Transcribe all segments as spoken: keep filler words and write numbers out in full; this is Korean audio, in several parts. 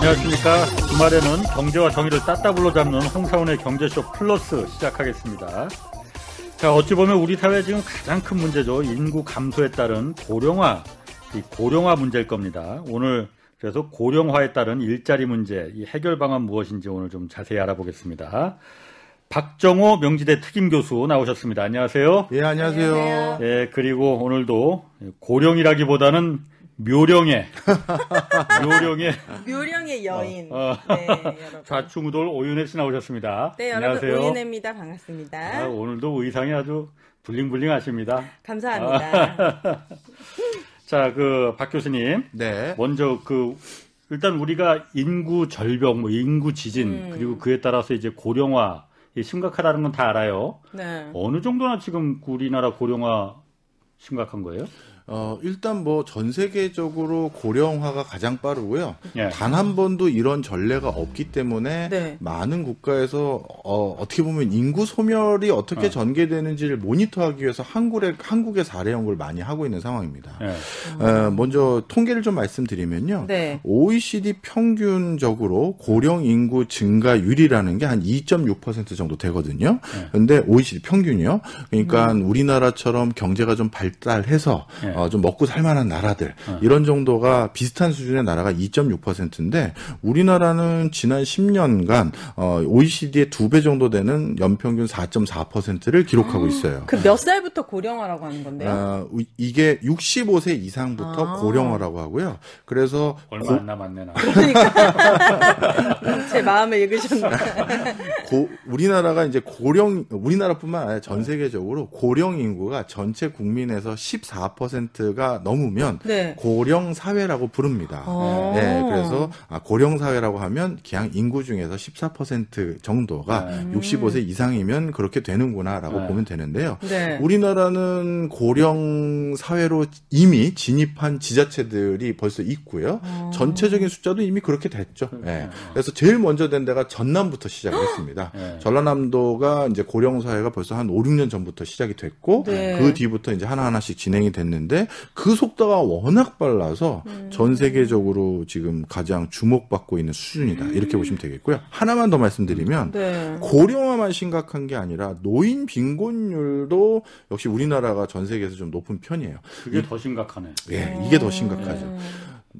안녕하십니까. 주말에는 경제와 정의를 따따블로 잡는 홍상훈의 경제쇼 플러스 시작하겠습니다. 자, 어찌 보면 우리 사회의 지금 가장 큰 문제죠. 인구 감소에 따른 고령화, 이 고령화 문제일 겁니다. 오늘 그래서 고령화에 따른 일자리 문제, 이 해결 방안 무엇인지 오늘 좀 자세히 알아보겠습니다. 박정호 명지대 특임 교수 나오셨습니다. 안녕하세요. 예, 안녕하세요. 예, 그리고 오늘도 고령이라기보다는 묘령의 묘령의 묘령의 여인 어, 어. 네, 여러분. 좌충우돌 오윤혜 씨 나오셨습니다. 네, 안녕하세요. 여러분, 오윤혜입니다. 반갑습니다. 아, 오늘도 의상이 아주 블링블링하십니다. 감사합니다. 아, 자, 그 박 교수님, 네. 먼저 그 일단 우리가 인구 절벽, 뭐 인구 지진, 음. 그리고 그에 따라서 이제 고령화 심각하다는 건 다 알아요. 네. 어느 정도나 지금 우리나라 고령화 심각한 거예요? 어, 일단 뭐 전 세계적으로 고령화가 가장 빠르고요. 예. 단 한 번도 이런 전례가 없기 때문에 네. 많은 국가에서 어, 어떻게 보면 인구 소멸이 어떻게 어. 전개되는지를 모니터하기 위해서 한국의, 한국의 사례 연구를 많이 하고 있는 상황입니다. 예. 어, 먼저 통계를 좀 말씀드리면요. 네. 오이시디 평균적으로 고령 인구 증가율이라는 게 한 이 점 육 퍼센트 정도 되거든요. 그런데 예. 오이시디 평균이요. 그러니까 음. 우리나라처럼 경제가 좀 발달해서 예. 어, 좀 먹고 살만한 나라들 어. 이런 정도가 비슷한 수준의 나라가 이 점 육 퍼센트인데 우리나라는 지난 십 년간 어, 오이시디의 두 배 정도 되는 연평균 사 점 사 퍼센트를 기록하고 있어요. 그 몇 살부터 고령화라고 하는 건데요? 어, 이게 육십오 세 이상부터 아. 고령화라고 하고요. 그래서 얼마 안 남았네 나. 그러니까 제 마음을 읽으셨나? 고, 우리나라가 이제 고령 우리나라뿐만 아니라 전 세계적으로 고령 인구가 전체 국민에서 십사 퍼센트 가 넘으면 네. 고령 사회라고 부릅니다. 네, 그래서 고령 사회라고 하면 기왕 인구 중에서 십사 퍼센트 정도가 음. 육십오 세 이상이면 그렇게 되는구나라고 네. 보면 되는데요. 네. 우리나라는 고령 사회로 이미 진입한 지자체들이 벌써 있고요. 오. 전체적인 숫자도 이미 그렇게 됐죠. 네. 그래서 제일 먼저 된 데가 전남부터 시작했습니다. 네. 전라남도가 이제 고령 사회가 벌써 한 오, 육 년 전부터 시작이 됐고 네. 그 뒤부터 이제 하나하나씩 진행이 됐는데 그 속도가 워낙 빨라서 음. 전 세계적으로 지금 가장 주목받고 있는 수준이다. 이렇게 보시면 되겠고요. 하나만 더 말씀드리면 네. 고령화만 심각한 게 아니라 노인 빈곤율도 역시 우리나라가 전 세계에서 좀 높은 편이에요. 그게 이, 더 심각하네. 예, 이게 더 심각하죠. 네.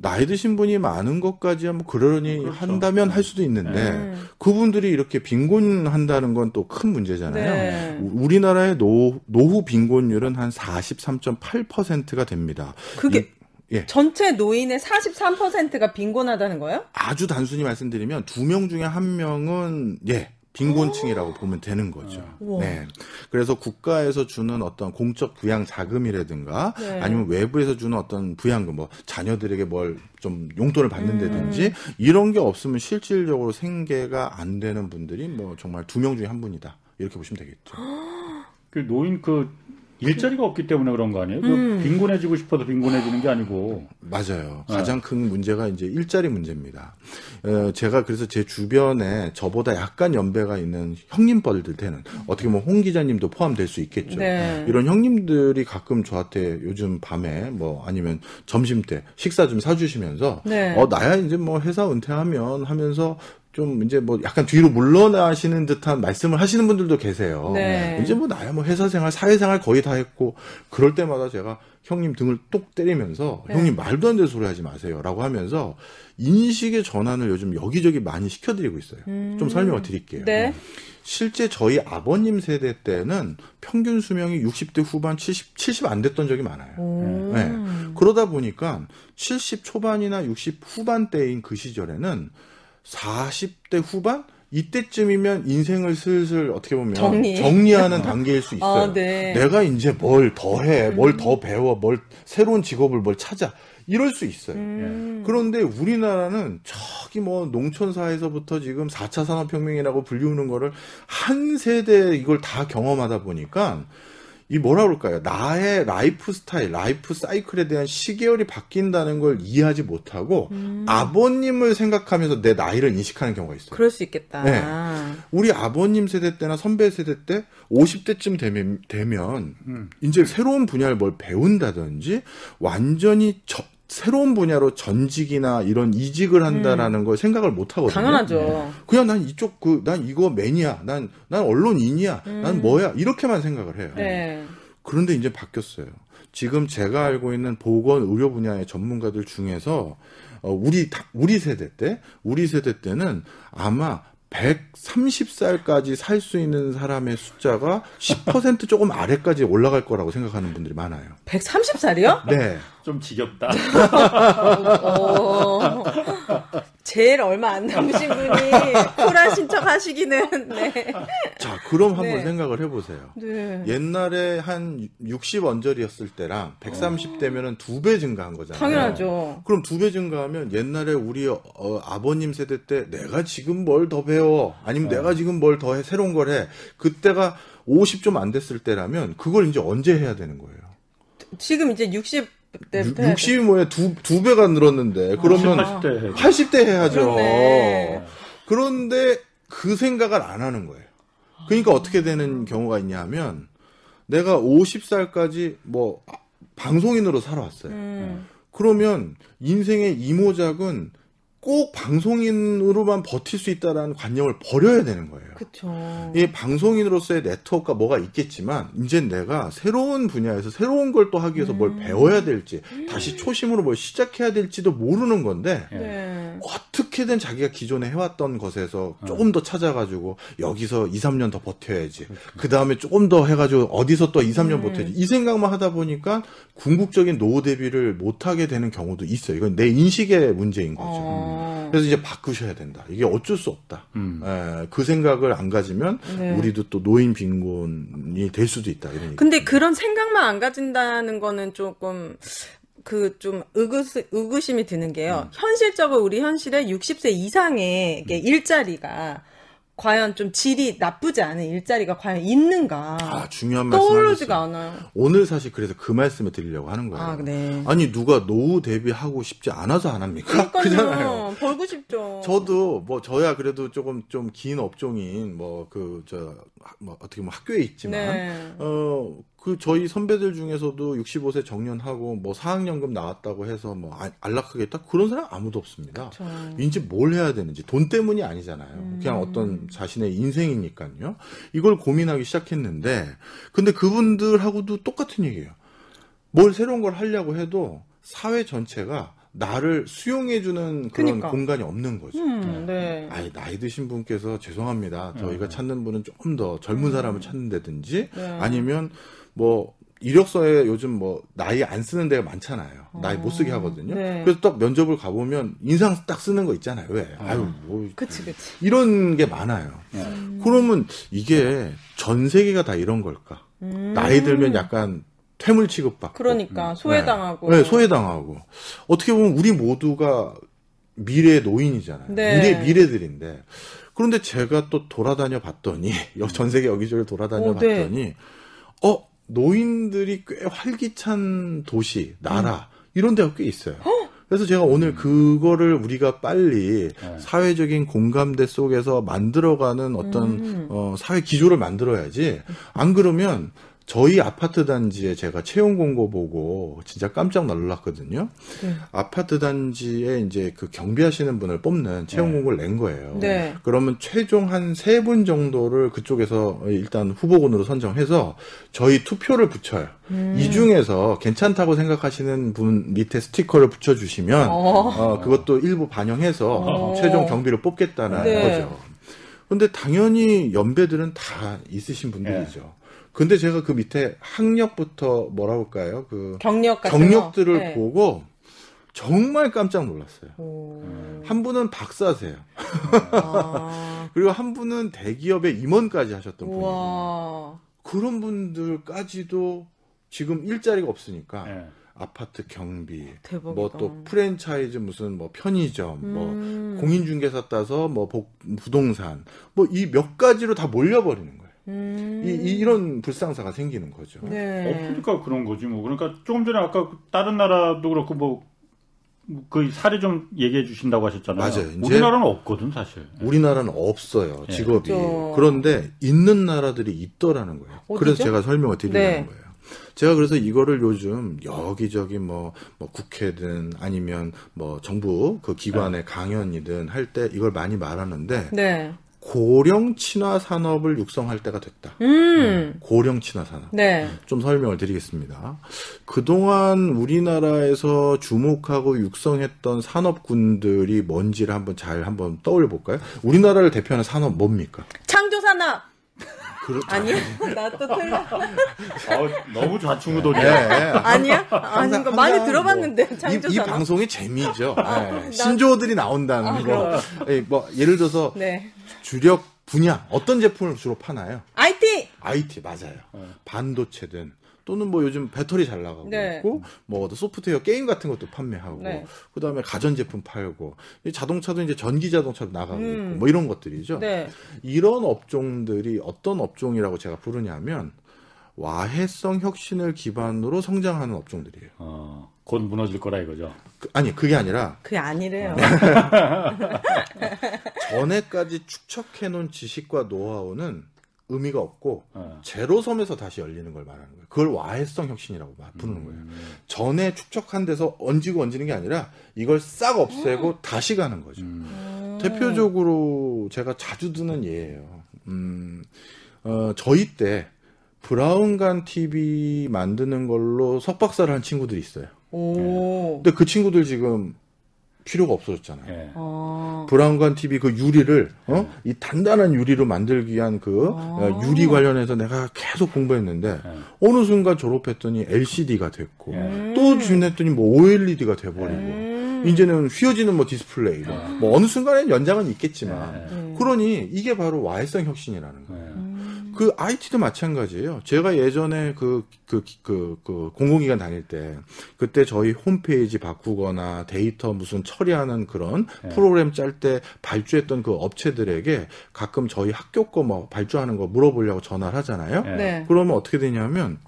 나이 드신 분이 많은 것까지야 뭐 그러니 그렇죠. 한다면 할 수도 있는데 네. 그분들이 이렇게 빈곤한다는 건 또 큰 문제잖아요. 네. 우리나라의 노, 노후 빈곤율은 한 사십삼 점 팔 퍼센트가 됩니다. 그게 이, 예. 전체 노인의 사십삼 퍼센트가 빈곤하다는 거예요? 아주 단순히 말씀드리면 두 명 중에 한 명은 예. 빈곤층이라고 보면 되는 거죠. 우와. 네. 그래서 국가에서 주는 어떤 공적 부양 자금이라든가 네. 아니면 외부에서 주는 어떤 부양금, 뭐 자녀들에게 뭘 좀 용돈을 받는다든지 음. 이런 게 없으면 실질적으로 생계가 안 되는 분들이 뭐 정말 두 명 중에 한 분이다. 이렇게 보시면 되겠죠. 그 노인 그 일자리가 없기 때문에 그런 거 아니에요? 음. 빈곤해지고 싶어서 빈곤해지는 게 아니고. 맞아요. 가장 네. 큰 문제가 이제 일자리 문제입니다. 어, 제가 그래서 제 주변에 저보다 약간 연배가 있는 형님뻘들 되는 어떻게 보면 홍 기자님도 포함될 수 있겠죠. 네. 이런 형님들이 가끔 저한테 요즘 밤에 뭐 아니면 점심 때 식사 좀 사주시면서 네. 어, 나야 이제 뭐 회사 은퇴하면 하면서 좀 이제 뭐 약간 뒤로 물러나시는 듯한 말씀을 하시는 분들도 계세요. 네. 이제 뭐 나야 뭐 회사 생활, 사회 생활 거의 다 했고 그럴 때마다 제가 형님 등을 똑 때리면서 네. 형님 말도 안 되는 소리 하지 마세요라고 하면서 인식의 전환을 요즘 여기저기 많이 시켜드리고 있어요. 음. 좀 설명을 드릴게요. 네. 실제 저희 아버님 세대 때는 평균 수명이 육십 대 후반 칠십, 칠십 안 됐던 적이 많아요. 음. 네. 그러다 보니까 칠십 초반이나 육십 후반대인 그 시절에는 사십 대 후반? 이때쯤이면 인생을 슬슬 어떻게 보면 정리. 정리하는 단계일 수 있어요. 아, 네. 내가 이제 뭘 더 해, 뭘 더 배워, 뭘 새로운 직업을 뭘 찾아. 이럴 수 있어요. 음. 그런데 우리나라는 저기 뭐 농촌사에서부터 지금 사 차 산업혁명이라고 불리우는 거를 한 세대 이걸 다 경험하다 보니까 이 뭐라 그럴까요? 나의 라이프 스타일, 라이프 사이클에 대한 시계열이 바뀐다는 걸 이해하지 못하고 음. 아버님을 생각하면서 내 나이를 인식하는 경우가 있어요. 그럴 수 있겠다. 네. 우리 아버님 세대 때나 선배 세대 때 오십 대쯤 되면, 되면 음. 이제 새로운 분야를 뭘 배운다든지 완전히 저, 새로운 분야로 전직이나 이런 이직을 한다라는 음. 걸 생각을 못 하거든요. 당연하죠. 그냥 난 이쪽 그 난 이거 매니아, 난 난 언론인이야, 음. 난 뭐야 이렇게만 생각을 해요. 네. 그런데 이제 바뀌었어요. 지금 제가 알고 있는 보건 의료 분야의 전문가들 중에서 우리 우리 세대 때 우리 세대 때는 아마 백삼십 살까지 살 수 있는 사람의 숫자가 십 퍼센트 조금 아래까지 올라갈 거라고 생각하는 분들이 많아요. 백삼십 살이요? 네. 좀 지겹다. 어, 어, 제일 얼마 안 남으신 분이 쿨하신 척 하시기는. 네. 자, 그럼 한번 네. 생각을 해보세요. 네. 옛날에 한 육십 언저리였을 때랑 백삼십 대면은 두 배 증가한 거잖아요. 당연하죠. 그럼 두 배 증가하면 옛날에 우리 어, 아버님 세대 때 내가 지금 뭘 더 배워? 아니면 어. 내가 지금 뭘 더 해? 새로운 걸 해? 그때가 오십 좀 안 됐을 때라면 그걸 이제 언제 해야 되는 거예요? 지금 이제 육십 육십이 뭐야? 두, 두 배가 늘었는데. 그러면 아, 팔십 대, 팔십 대 해야죠. 그렇네. 그런데 그 생각을 안 하는 거예요. 그러니까 어떻게 되는 경우가 있냐 하면 내가 오십 살까지 뭐 방송인으로 살아왔어요. 음. 그러면 인생의 이모작은 꼭 방송인으로만 버틸 수 있다라는 관념을 버려야 되는 거예요. 그렇죠. 이 방송인으로서의 네트워크가 뭐가 있겠지만 이제 내가 새로운 분야에서 새로운 걸 또 하기 위해서 음. 뭘 배워야 될지 음. 다시 초심으로 뭘 시작해야 될지도 모르는 건데 네. 어떻게든 자기가 기존에 해왔던 것에서 조금 더 찾아가지고 여기서 이, 삼 년 더 버텨야지. 그 다음에 조금 더 해가지고 어디서 또 이, 삼 년 음. 버텨야지. 이 생각만 하다 보니까 궁극적인 노후 대비를 못하게 되는 경우도 있어요. 이건 내 인식의 문제인 거죠. 어. 그래서 이제 바꾸셔야 된다. 이게 어쩔 수 없다. 음. 에, 그 생각을 안 가지면 네. 우리도 또 노인 빈곤이 될 수도 있다. 이런 근데 그런 생각만 안 가진다는 거는 조금 그 좀 의구스, 의구심이 드는 게요. 음. 현실적으로 우리 현실에 육십 세 이상의 음. 일자리가 과연 좀 질이 나쁘지 않은 일자리가 과연 있는가? 아, 중요한 말씀 떠오르지가 않아요. 오늘 사실 그래서 그 말씀을 드리려고 하는 거예요. 아, 네. 아니 누가 노후 대비하고 싶지 않아서 안 합니까? 그러니까요. 벌고 싶죠. 저도 뭐 저야 그래도 조금 좀 긴 업종인 뭐 그 저 뭐 어떻게 보면 학교에 있지만 네. 어. 그 저희 선배들 중에서도 육십오 세 정년하고 뭐 사학연금 나왔다고 해서 뭐 안락하겠다 그런 사람 아무도 없습니다. 그쵸. 이제 뭘 해야 되는지 돈 때문이 아니잖아요. 음. 그냥 어떤 자신의 인생이니까요. 이걸 고민하기 시작했는데 근데 그분들하고도 똑같은 얘기예요. 뭘 새로운 걸 하려고 해도 사회 전체가 나를 수용해주는 그런 그러니까. 공간이 없는 거죠. 음, 네. 아니, 나이 드신 분께서 죄송합니다. 저희가 음. 찾는 분은 조금 더 젊은 사람을 찾는다든지 네. 아니면 뭐 이력서에 요즘 뭐 나이 안 쓰는 데가 많잖아요. 어. 나이 못 쓰게 하거든요. 네. 그래서 딱 면접을 가보면 인상 딱 쓰는 거 있잖아요. 왜? 아. 아유, 뭐. 그치, 그치. 이런 게 많아요. 음. 그러면 이게 전 세계가 다 이런 걸까? 음. 나이 들면 약간 퇴물 취급받고. 그러니까, 소외당하고. 네. 네, 소외당하고. 어떻게 보면 우리 모두가 미래의 노인이잖아요. 네. 우리의 미래들인데. 그런데 제가 또 돌아다녀 봤더니, 전 세계 여기저기 돌아다녀 오, 봤더니, 네. 어, 노인들이 꽤 활기찬 도시, 나라, 음. 이런 데가 꽤 있어요. 허? 그래서 제가 오늘 음. 그거를 우리가 빨리 네. 사회적인 공감대 속에서 만들어가는 어떤, 음. 어, 사회 기조를 만들어야지. 안 그러면, 저희 아파트 단지에 제가 채용 공고 보고 진짜 깜짝 놀랐거든요. 네. 아파트 단지에 이제 그 경비하시는 분을 뽑는 채용 네. 공고를 낸 거예요. 네. 그러면 최종 한 세 분 정도를 그쪽에서 일단 후보군으로 선정해서 저희 투표를 붙여요. 음. 이 중에서 괜찮다고 생각하시는 분 밑에 스티커를 붙여주시면 어. 어, 그것도 일부 반영해서 어. 최종 경비를 뽑겠다는 네. 거죠. 근데 당연히 연배들은 다 있으신 분들이죠. 네. 근데 제가 그 밑에 학력부터 뭐라고 할까요? 그 경력 같은 경력들을 네. 보고 정말 깜짝 놀랐어요. 오. 한 분은 박사세요. 아. 그리고 한 분은 대기업의 임원까지 하셨던 분이에요. 그런 분들까지도 지금 일자리가 없으니까 네. 아파트 경비, 뭐 또 프랜차이즈 무슨 뭐 편의점, 음. 뭐 공인중개사 따서 뭐 부동산, 뭐 이 몇 가지로 다 몰려버리는 거예요. 음... 이, 이, 이런 불상사가 생기는 거죠. 네. 어, 그러니까 그런 거지, 뭐. 그러니까 조금 전에 아까 다른 나라도 그렇고, 뭐, 그 사례 좀 얘기해 주신다고 하셨잖아요. 맞아요. 우리나라는 없거든, 사실. 우리나라는 없어요, 직업이. 네. 그렇죠. 그런데 있는 나라들이 있더라는 거예요. 어디죠? 그래서 제가 설명을 드리려는 네. 거예요. 제가 그래서 이거를 요즘 여기저기 뭐, 뭐 국회든 아니면 뭐 정부 그 기관의 네. 강연이든 할 때 이걸 많이 말하는데 네. 고령 친화 산업을 육성할 때가 됐다. 음. 고령 친화 산업. 네. 좀 설명을 드리겠습니다. 그동안 우리나라에서 주목하고 육성했던 산업군들이 뭔지를 한번 잘 한번 떠올려 볼까요? 우리나라를 대표하는 산업 뭡니까? 창조산업. 그렇죠. 아니요, 나 또 틀려. 어, 너무 좌충우돌이야. 네. 아니야? 아닌 거 많이 들어봤는데. 뭐, 창조산업. 이, 이 방송이 재미죠. 아, 네. 난... 신조어들이 나온다는 아, 거. 네, 뭐 예를 들어서 네. 주력 분야 어떤 제품을 주로 파나요? 아이티. 아이티 맞아요. 네. 반도체든. 또는 뭐 요즘 배터리 잘 나가고 네. 있고 뭐 소프트웨어 게임 같은 것도 판매하고 네. 그다음에 가전제품 팔고 자동차도 이제 전기 자동차로 나가고 음. 있고 뭐 이런 것들이죠. 네. 이런 업종들이 어떤 업종이라고 제가 부르냐면 와해성 혁신을 기반으로 성장하는 업종들이에요. 어, 곧 무너질 거라 이거죠. 그, 아니 그게 아니라 그게 아니래요. 전에까지 축적해놓은 지식과 노하우는 의미가 없고 어. 제로섬에서 다시 열리는 걸 말하는 거예요. 그걸 와해성 혁신이라고 부르는 거예요. 음. 전에 축적한 데서 얹고 얹는 게 아니라 이걸 싹 없애고 음. 다시 가는 거죠. 음. 대표적으로 제가 자주 드는 예예요. 음, 어, 저희 때 브라운관 티비 만드는 걸로 석박사를 한 친구들이 있어요. 오. 근데 그 친구들 지금 필요가 없어졌잖아요. 네. 어... 브라운관 티비 그 유리를 어? 네. 이 단단한 유리로 만들기 위한 그 어... 유리 관련해서 내가 계속 공부했는데 네. 어느 순간 졸업했더니 엘씨디가 됐고 네. 또 지냈더니 뭐 오엘이디가 돼버리고 네. 이제는 휘어지는 뭐 디스플레이 네. 뭐 어느 순간에는 연장은 있겠지만 네. 그러니 이게 바로 와해성 혁신이라는 거예요. 네. 그 아이티도 마찬가지예요. 제가 예전에 그, 그, 그, 그 공공기관 다닐 때 그때 저희 홈페이지 바꾸거나 데이터 무슨 처리하는 그런 네. 프로그램 짤 때 발주했던 그 업체들에게 가끔 저희 학교 거 뭐 발주하는 거 물어보려고 전화를 하잖아요. 네. 그러면 어떻게 되냐면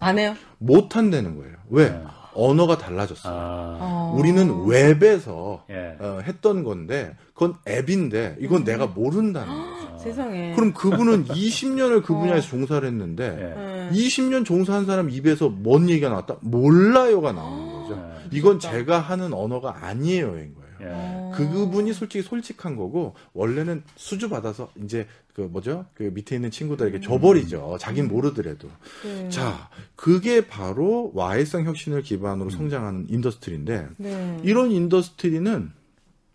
안 해요. 못 한다는 거예요. 왜? 네. 언어가 달라졌어요. 아... 우리는 웹에서 예. 어, 했던 건데 그건 앱인데 이건 내가 모른다는 거죠. 세상에. 그럼 그분은 이십 년을 그 분야에서 어... 종사를 했는데 예. 이십 년 종사한 사람 입에서 뭔 얘기가 나왔다? 몰라요가 나오는 거죠. 예. 이건 제가 하는 언어가 아니에요인 거예요. 예. 그분이 솔직히 솔직한 거고 원래는 수주 받아서 이제 그 뭐죠? 그 밑에 있는 친구들에게 줘버리죠. 음. 자긴 모르더라도. 네. 자, 그게 바로 와해성 혁신을 기반으로 음. 성장하는 인더스트리인데 네. 이런 인더스트리는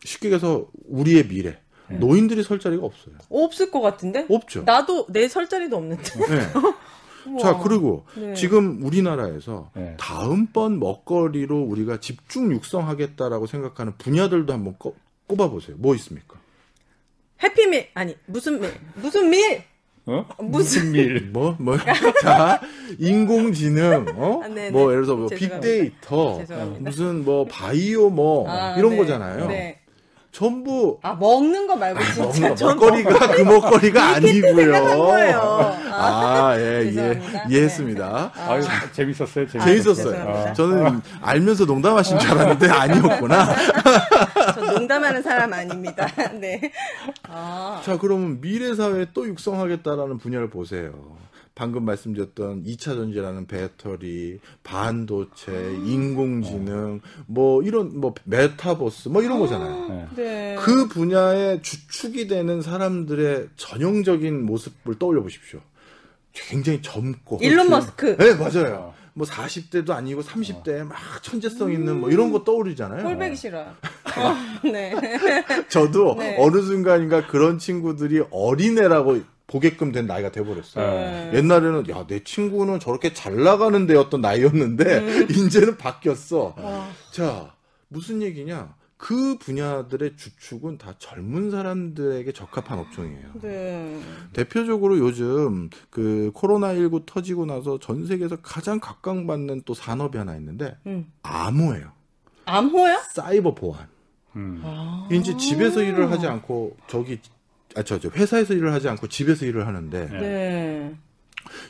쉽게 얘기해서 우리의 미래. 네. 노인들이 설 자리가 없어요. 없을 것 같은데? 없죠. 나도 내 설 자리도 없는데. 네. 자, 그리고 네. 지금 우리나라에서 네. 다음번 먹거리로 우리가 집중 육성하겠다라고 생각하는 분야들도 한번 꺼, 꼽아보세요. 뭐 있습니까? 해피밀 아니 무슨 밀 무슨 밀 어? 무슨 밀 뭐 뭐 자 인공지능 어? 아, 뭐 예를 들어서 뭐 빅데이터 죄송합니다. 무슨 뭐 바이오 뭐 아, 이런 네. 거잖아요. 네. 전부 아 먹는 거 말고 진짜 아, 먹는 거, 먹거리가 그 먹거리가 아니고요. 아 예 예 이해했습니다. 아유 재밌었어요. 재밌었어요. 아, 재밌었어요. 아, 저는 알면서 농담하신 줄 알았는데 아니었구나. 저 농담하는 사람 아닙니다. 네. 아. 자 그러면 미래 사회 또 육성하겠다라는 분야를 보세요. 방금 말씀드렸던 이 차 전지라는 배터리, 반도체, 음. 인공지능, 뭐 이런 뭐 메타버스 뭐 이런 아, 거잖아요. 네. 그 분야에 주축이 되는 사람들의 전형적인 모습을 떠올려 보십시오. 굉장히 젊고 일론 머스크. 네, 맞아요. 뭐 사십 대도 아니고 삼십 대에 막 천재성 있는 음. 뭐 이런 거 떠오르잖아요. 꼴배기 싫어요. 어, 네. 저도 네. 어느 순간인가 그런 친구들이 어린애라고 보게끔 된 나이가 돼버렸어요. 에이. 옛날에는 야, 내 친구는 저렇게 잘 나가는 데였던 나이였는데 음. 이제는 바뀌었어. 와. 자, 무슨 얘기냐? 그 분야들의 주축은 다 젊은 사람들에게 적합한 업종이에요. 네. 대표적으로 요즘 그 코로나십구 터지고 나서 전 세계에서 가장 각광받는 또 산업이 하나 있는데 음. 암호예요. 암호요? 사이버 보안. 음. 아. 이제 집에서 일을 하지 않고 저기 아, 저, 저 회사에서 일을 하지 않고 집에서 일을 하는데 네.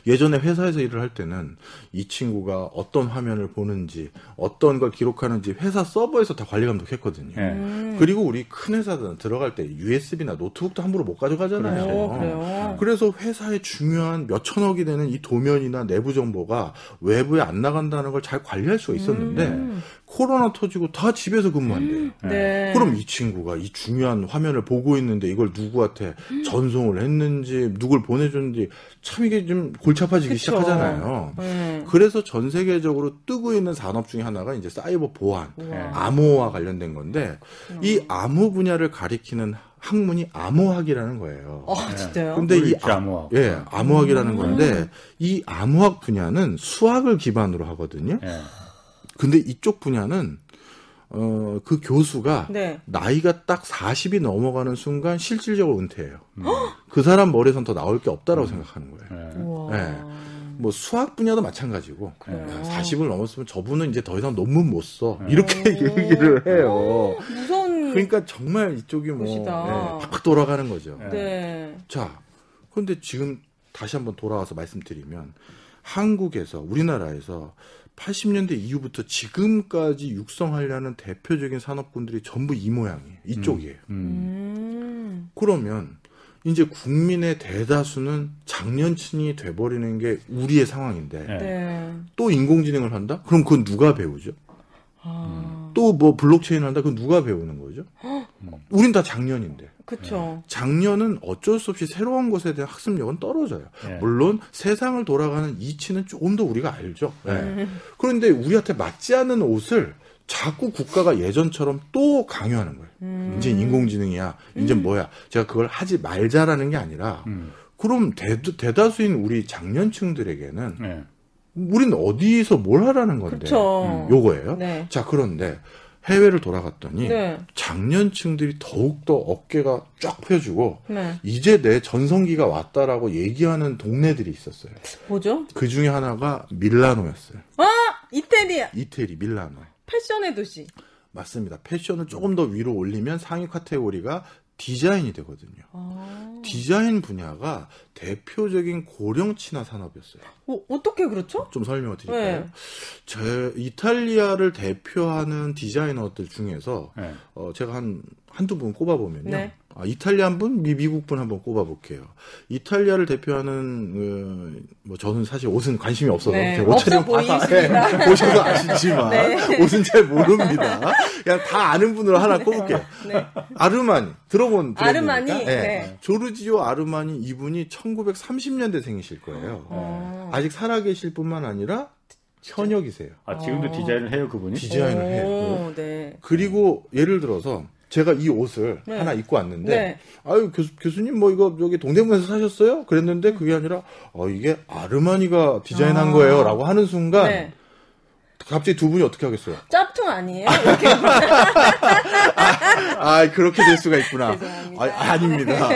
예전에 회사에서 일을 할 때는 이 친구가 어떤 화면을 보는지 어떤 걸 기록하는지 회사 서버에서 다 관리 감독했거든요. 네. 그리고 우리 큰 회사들은 들어갈 때 유에스비나 노트북도 함부로 못 가져가잖아요. 그래요, 그래요. 그래서 회사의 중요한 몇 천억이 되는 이 도면이나 내부 정보가 외부에 안 나간다는 걸 잘 관리할 수가 있었는데 음. 코로나 터지고 다 집에서 근무한대요. 네. 그럼 이 친구가 이 중요한 화면을 보고 있는데 이걸 누구한테 전송을 했는지 누굴 보내줬는지 참 이게 좀 골치 아파지기 그쵸. 시작하잖아요. 네. 그래서 전 세계적으로 뜨고 있는 산업 중에 하나가 이제 사이버 보안, 네. 암호와 관련된 건데 그렇구나. 이 암호 분야를 가리키는 학문이 암호학이라는 거예요. 아, 진짜요? 근데 이 암호학. 예, 암호학이라는 음. 건데 이 암호학 분야는 수학을 기반으로 하거든요. 네. 근데 이쪽 분야는 어, 그 교수가 네. 나이가 딱 사십이 넘어가는 순간 실질적으로 은퇴해요. 음. 그 사람 머리에선 더 나올 게 없다라고 음. 생각하는 거예요. 네. 네. 뭐 수학 분야도 마찬가지고 그래요. 사십을 넘었으면 저분은 이제 더 이상 논문 못 써. 네. 이렇게 얘기를 해요. 오, 무서운 그러니까 정말 이쪽이 뭐 네, 팍팍 돌아가는 거죠. 네. 자, 그런데 지금 다시 한번 돌아와서 말씀드리면 한국에서 우리나라에서 팔십 년대 이후부터 지금까지 육성하려는 대표적인 산업군들이 전부 이 모양이에요. 이쪽이에요. 음. 음. 그러면 이제 국민의 대다수는 장년층이 돼버리는 게 우리의 상황인데 네. 또 인공지능을 한다? 그럼 그건 누가 배우죠? 아. 또 뭐 블록체인을 한다? 그건 누가 배우는 거죠? 헉. 우린 다 장년인데. 그렇죠. 작년은 어쩔 수 없이 새로운 것에 대한 학습력은 떨어져요. 네. 물론 세상을 돌아가는 이치는 조금 더 우리가 알죠. 네. 그런데 우리한테 맞지 않는 옷을 자꾸 국가가 예전처럼 또 강요하는 거예요. 음. 이제 인공지능이야. 이제 음. 뭐야. 제가 그걸 하지 말자라는 게 아니라 음. 그럼 대, 대다수인 우리 장년층들에게는 네. 우린 어디서 뭘 하라는 건데 그쵸. 음. 요거예요. 네. 자 그런데 해외를 돌아갔더니 네. 장년층들이 더욱더 어깨가 쫙 펴주고 네. 이제 내 전성기가 왔다라고 얘기하는 동네들이 있었어요. 뭐죠? 그 중에 하나가 밀라노였어요. 아! 이태리야! 이태리, 밀라노. 패션의 도시. 맞습니다. 패션을 조금 더 위로 올리면 상위 카테고리가 디자인이 되거든요. 아. 디자인 분야가 대표적인 고령 친화 산업이었어요. 어, 어떻게 그렇죠? 좀 설명을 드릴까요? 네. 제 이탈리아를 대표하는 디자이너들 중에서 네. 어, 제가 한 한두 분 꼽아보면요. 네. 아, 이탈리아 한 분, 미, 미국 분 한번 꼽아볼게요. 이탈리아를 대표하는 어, 뭐 저는 사실 옷은 관심이 없어서 네. 옷차림 봐서 보셔서 아시지만 네. 옷은 잘 모릅니다. 그냥 다 아는 분으로 하나 꼽을게요. 네. 아르마니 들어본 아르마니. 네. 네. 조르지오 아르마니 이분이 천구백삼십 년대생이실 거예요. 어. 아직 살아계실 뿐만 아니라 현역이세요. 아 지금도 어. 디자인을 해요 그분이? 디자인을 오. 해요. 네. 그리고 예를 들어서. 제가 이 옷을 네. 하나 입고 왔는데 네. 아유 교수, 교수님 뭐 이거 여기 동대문에서 사셨어요? 그랬는데 그게 아니라 어, 이게 아르마니가 디자인한 아. 거예요 라고 하는 순간 네. 갑자기 두 분이 어떻게 하겠어요? 짭퉁 아니에요? 이렇게 아, 아 그렇게 될 수가 있구나. 아, 아닙니다.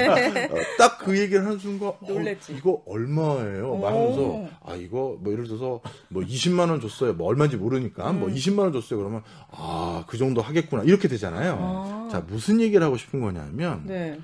딱 그 얘기를 하는 순간 놀랬지. 어, 이거 얼마예요? 말하면서 아 이거 뭐 예를 들어서 뭐 이십만 원 줬어요. 뭐 얼마인지 모르니까 음. 뭐 이십만 원 줬어요. 그러면 아 그 정도 하겠구나 이렇게 되잖아요. 아. 자 무슨 얘기를 하고 싶은 거냐면 네.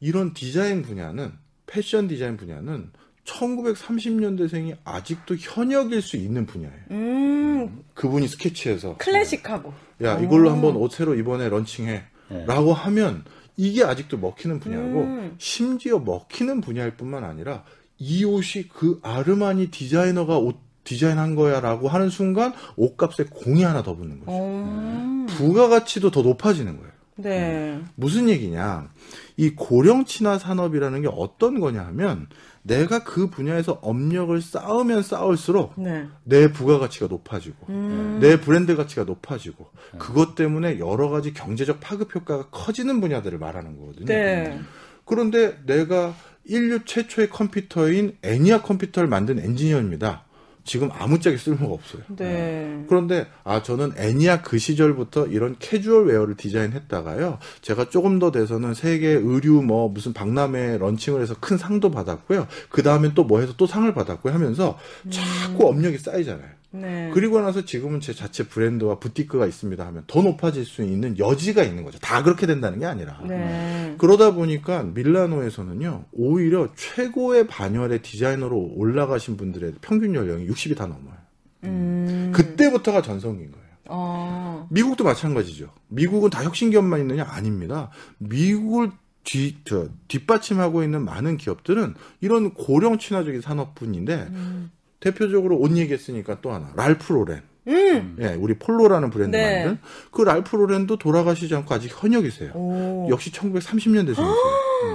이런 디자인 분야는 패션 디자인 분야는 천구백삼십 년대생이 아직도 현역일 수 있는 분야예요. 음. 그분이 스케치해서 클래식하고 야 이걸로 오. 한번 옷 새로 이번에 런칭해 네. 라고 하면 이게 아직도 먹히는 분야고 음. 심지어 먹히는 분야일 뿐만 아니라 이 옷이 그 아르마니 디자이너가 옷 디자인한 거야 라고 하는 순간 옷값에 공이 하나 더 붙는 거죠. 음. 부가가치도 더 높아지는 거예요. 네. 음. 무슨 얘기냐 이 고령 친화 산업이라는 게 어떤 거냐 하면 내가 그 분야에서 업력을 쌓으면 쌓을수록 네. 내 부가가치가 높아지고 음. 내 브랜드 가치가 높아지고 네. 그것 때문에 여러 가지 경제적 파급 효과가 커지는 분야들을 말하는 거거든요. 네. 그런데 내가 인류 최초의 컴퓨터인 애니악 컴퓨터를 만든 엔지니어입니다. 지금 아무짝에 쓸모가 없어요. 네. 그런데 아 저는 애니악 그 시절부터 이런 캐주얼 웨어를 디자인했다가요. 제가 조금 더 돼서는 세계 의류 뭐 무슨 박람회 런칭을 해서 큰 상도 받았고요. 그 다음엔 또 뭐 해서 또 상을 받았고요 하면서 음. 자꾸 업력이 쌓이잖아요. 네. 그리고 나서 지금은 제 자체 브랜드와 부티크가 있습니다 하면 더 높아질 수 있는 여지가 있는 거죠. 다 그렇게 된다는 게 아니라. 네. 그러다 보니까 밀라노에서는요, 오히려 최고의 반열의 디자이너로 올라가신 분들의 평균 연령이 육십이 다 넘어요. 음. 그때부터가 전성기인 거예요. 어. 미국도 마찬가지죠. 미국은 다 혁신기업만 있느냐? 아닙니다. 미국을 뒤, 저, 뒷받침하고 있는 많은 기업들은 이런 고령 친화적인 산업군인데 음. 대표적으로 옷 얘기했으니까 또 하나 랄프 로렌. 음. 예, 우리 폴로라는 브랜드 네. 만든 그 랄프 로렌도 돌아가시지 않고 아직 현역이세요. 오. 역시 천구백삼십 년대 생이세요.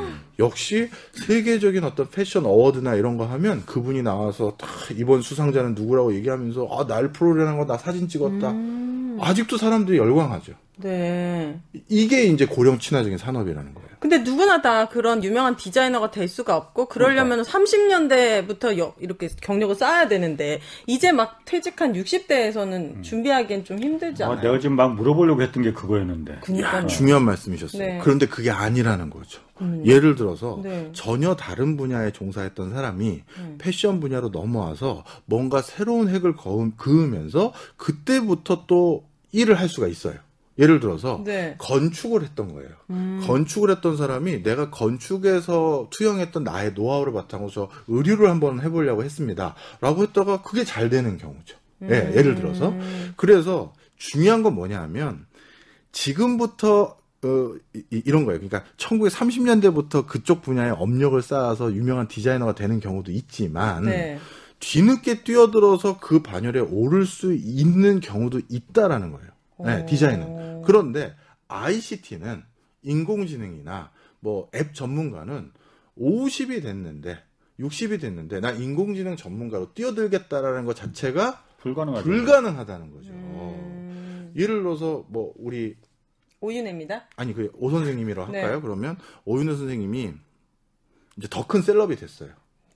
음. 역시 세계적인 어떤 패션 어워드나 이런 거 하면 그분이 나와서 다 이번 수상자는 누구라고 얘기하면서 아, 랄프 로렌한 거 나 사진 찍었다. 음. 아직도 사람들이 열광하죠. 네. 이게 이제 고령 친화적인 산업이라는 거예요. 근데 누구나 다 그런 유명한 디자이너가 될 수가 없고, 그러려면 그러니까. 삼십 년대부터 여, 이렇게 경력을 쌓아야 되는데, 이제 막 퇴직한 육십 대에서는 음. 준비하기엔 좀 힘들지 않아요? 아, 내가 지금 막 물어보려고 했던 게 그거였는데. 그러니까 중요한 말씀이셨어요. 네. 그런데 그게 아니라는 거죠. 음. 예를 들어서 네. 전혀 다른 분야에 종사했던 사람이 음. 패션 분야로 넘어와서 뭔가 새로운 획을 그음, 그으면서 그때부터 또 일을 할 수가 있어요. 예를 들어서 네. 건축을 했던 거예요. 음. 건축을 했던 사람이 내가 건축에서 투영했던 나의 노하우를 바탕으로 저 의류를 한번 해보려고 했습니다. 라고 했다가 그게 잘 되는 경우죠. 음. 예, 예를 들어서. 그래서 중요한 건 뭐냐 하면 지금부터 어, 이, 이런 거예요. 그러니까 천구백삼십 년대부터 그쪽 분야에 업력을 쌓아서 유명한 디자이너가 되는 경우도 있지만 네. 뒤늦게 뛰어들어서 그 반열에 오를 수 있는 경우도 있다라는 거예요. 네, 디자인은. 그런데 아이씨티는 인공지능이나 뭐 앱 전문가는 오십이 됐는데 육십이 됐는데 나 인공지능 전문가로 뛰어들겠다라는 것 자체가 불가능하죠. 불가능하다는 거죠. 음... 예를 들어서 뭐 우리 오윤혜입니다. 아니 그 오 선생님이라고 할까요? 네. 그러면 오윤혜 선생님이 이제 더 큰 셀럽이 됐어요.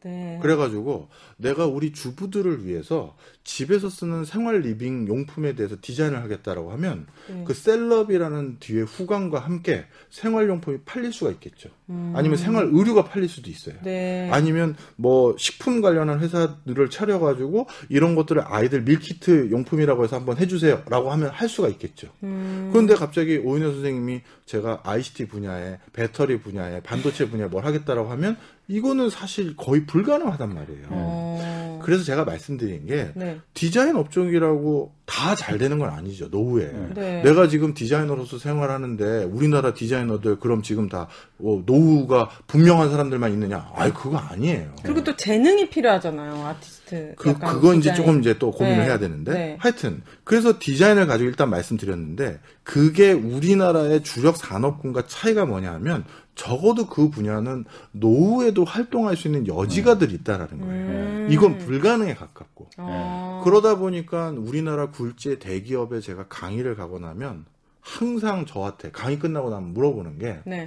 네. 그래가지고 내가 우리 주부들을 위해서 집에서 쓰는 생활 리빙 용품에 대해서 디자인을 하겠다라고 하면 네. 그 셀럽이라는 뒤에 후광과 함께 생활용품이 팔릴 수가 있겠죠. 음. 아니면 생활 의류가 팔릴 수도 있어요. 네. 아니면 뭐 식품 관련한 회사들을 차려가지고 이런 것들을 아이들 밀키트 용품이라고 해서 한번 해주세요 라고 하면 할 수가 있겠죠. 음. 그런데 갑자기 오윤혜 선생님이 제가 아이씨티 분야에 배터리 분야에 반도체 분야에 뭘 하겠다라고 하면 이거는 사실 거의 불가능하단 말이에요. 어... 그래서 제가 말씀드린 게 네. 디자인 업종이라고 다 잘 되는 건 아니죠. 노후에. 네. 내가 지금 디자이너로서 생활하는데 우리나라 디자이너들 그럼 지금 다 노후가 분명한 사람들만 있느냐? 아이 그거 아니에요. 그리고 또 재능이 필요하잖아요. 아티스트. 그, 그건 이제 조금 이제 또 고민을 네. 해야 되는데 네. 하여튼 그래서 디자인을 가지고 일단 말씀드렸는데 그게 우리나라의 주력 산업군과 차이가 뭐냐 하면 적어도 그 분야는 노후에도 활동할 수 있는 여지가들 있다라는 거예요. 음. 이건 불가능에 가깝고. 아. 그러다 보니까 우리나라 굴지의 대기업에 제가 강의를 가고 나면 항상 저한테 강의 끝나고 나면 물어보는 게 네.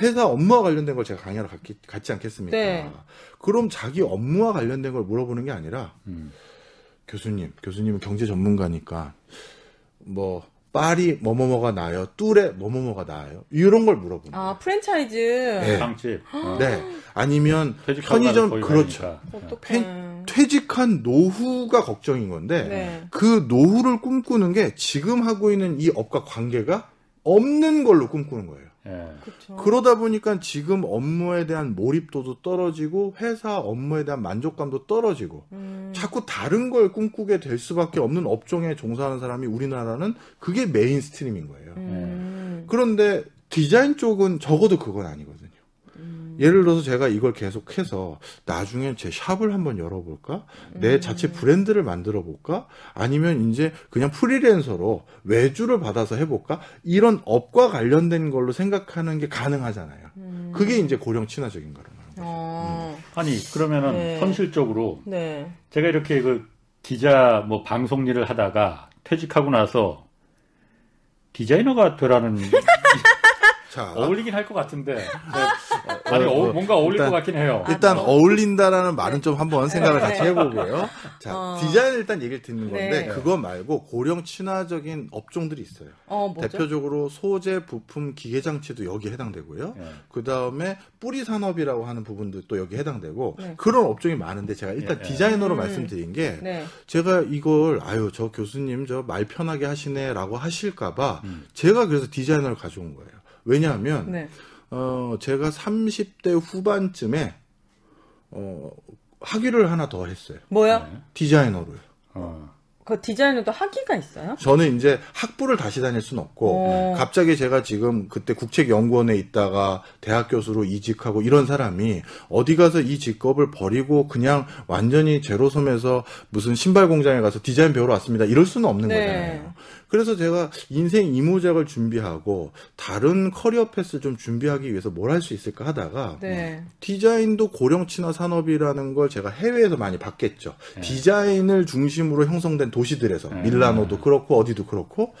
회사 업무와 관련된 걸 제가 강의하러 갔기, 갔지 않겠습니까? 네. 그럼 자기 업무와 관련된 걸 물어보는 게 아니라 음. 교수님, 교수님은 경제 전문가니까 뭐 파리 뭐뭐뭐가 나아요. 뚜레 뭐뭐뭐가 나아요. 이런 걸 물어보는 거예요. 아, 프랜차이즈. 네. 빵집. 네. 아니면 편의점. 그렇죠. 펜, 퇴직한 노후가 걱정인 건데 네. 그 노후를 꿈꾸는 게 지금 하고 있는 이 업과 관계가 없는 걸로 꿈꾸는 거예요. 네. 그렇죠. 그러다 보니까 지금 업무에 대한 몰입도도 떨어지고 회사 업무에 대한 만족감도 떨어지고 음. 자꾸 다른 걸 꿈꾸게 될 수밖에 없는 업종에 종사하는 사람이 우리나라는 그게 메인스트림인 거예요. 음. 그런데 디자인 쪽은 적어도 그건 아니거든요. 음. 예를 들어서 제가 이걸 계속해서 나중에 제 샵을 한번 열어볼까? 내 음. 자체 브랜드를 만들어볼까? 아니면 이제 그냥 프리랜서로 외주를 받아서 해볼까? 이런 업과 관련된 걸로 생각하는 게 가능하잖아요. 음. 그게 이제 고령 친화적인 거라는 거죠. 아. 음. 아니 그러면은 네. 현실적으로 네. 제가 이렇게 그 기자 뭐 방송 일을 하다가 퇴직하고 나서 디자이너가 되라는 자, 어울리긴 할 것 같은데. 네. 아니, 어, 뭔가 어울릴 일단, 것 같긴 해요. 일단 아, 네. 어울린다라는 말은 네. 좀 한번 생각을 네. 같이 해보고요. 자, 어. 디자인을 일단 얘기를 듣는 건데 네. 그거 말고 고령 친화적인 업종들이 있어요. 어, 뭐죠? 대표적으로 소재, 부품, 기계장치도 여기에 해당되고요. 네. 그 다음에 뿌리 산업이라고 하는 부분도 또 여기에 해당되고 네. 그런 업종이 많은데 제가 일단 네. 디자이너로 음. 말씀드린 게 네. 제가 이걸 아유 저 교수님 저 말 편하게 하시네라고 하실까봐 음. 제가 그래서 디자이너를 가져온 거예요. 왜냐하면 네. 어, 제가 삼십 대 후반쯤에 어, 학위를 하나 더 했어요. 뭐요? 네. 디자이너로요. 어. 그 디자이너도 학위가 있어요? 저는 이제 학부를 다시 다닐 순 없고 오. 갑자기 제가 지금 그때 국책연구원에 있다가 대학 교수로 이직하고 이런 사람이 어디 가서 이 직업을 버리고 그냥 완전히 제로섬에서 무슨 신발 공장에 가서 디자인 배우러 왔습니다. 이럴 수는 없는 네. 거잖아요. 그래서 제가 인생 이모작을 준비하고 다른 커리어 패스를 좀 준비하기 위해서 뭘 할 수 있을까 하다가 네. 디자인도 고령 친화 산업이라는 걸 제가 해외에서 많이 봤겠죠. 네. 디자인을 중심으로 형성된 도시들에서 네. 밀라노도 그렇고 어디도 그렇고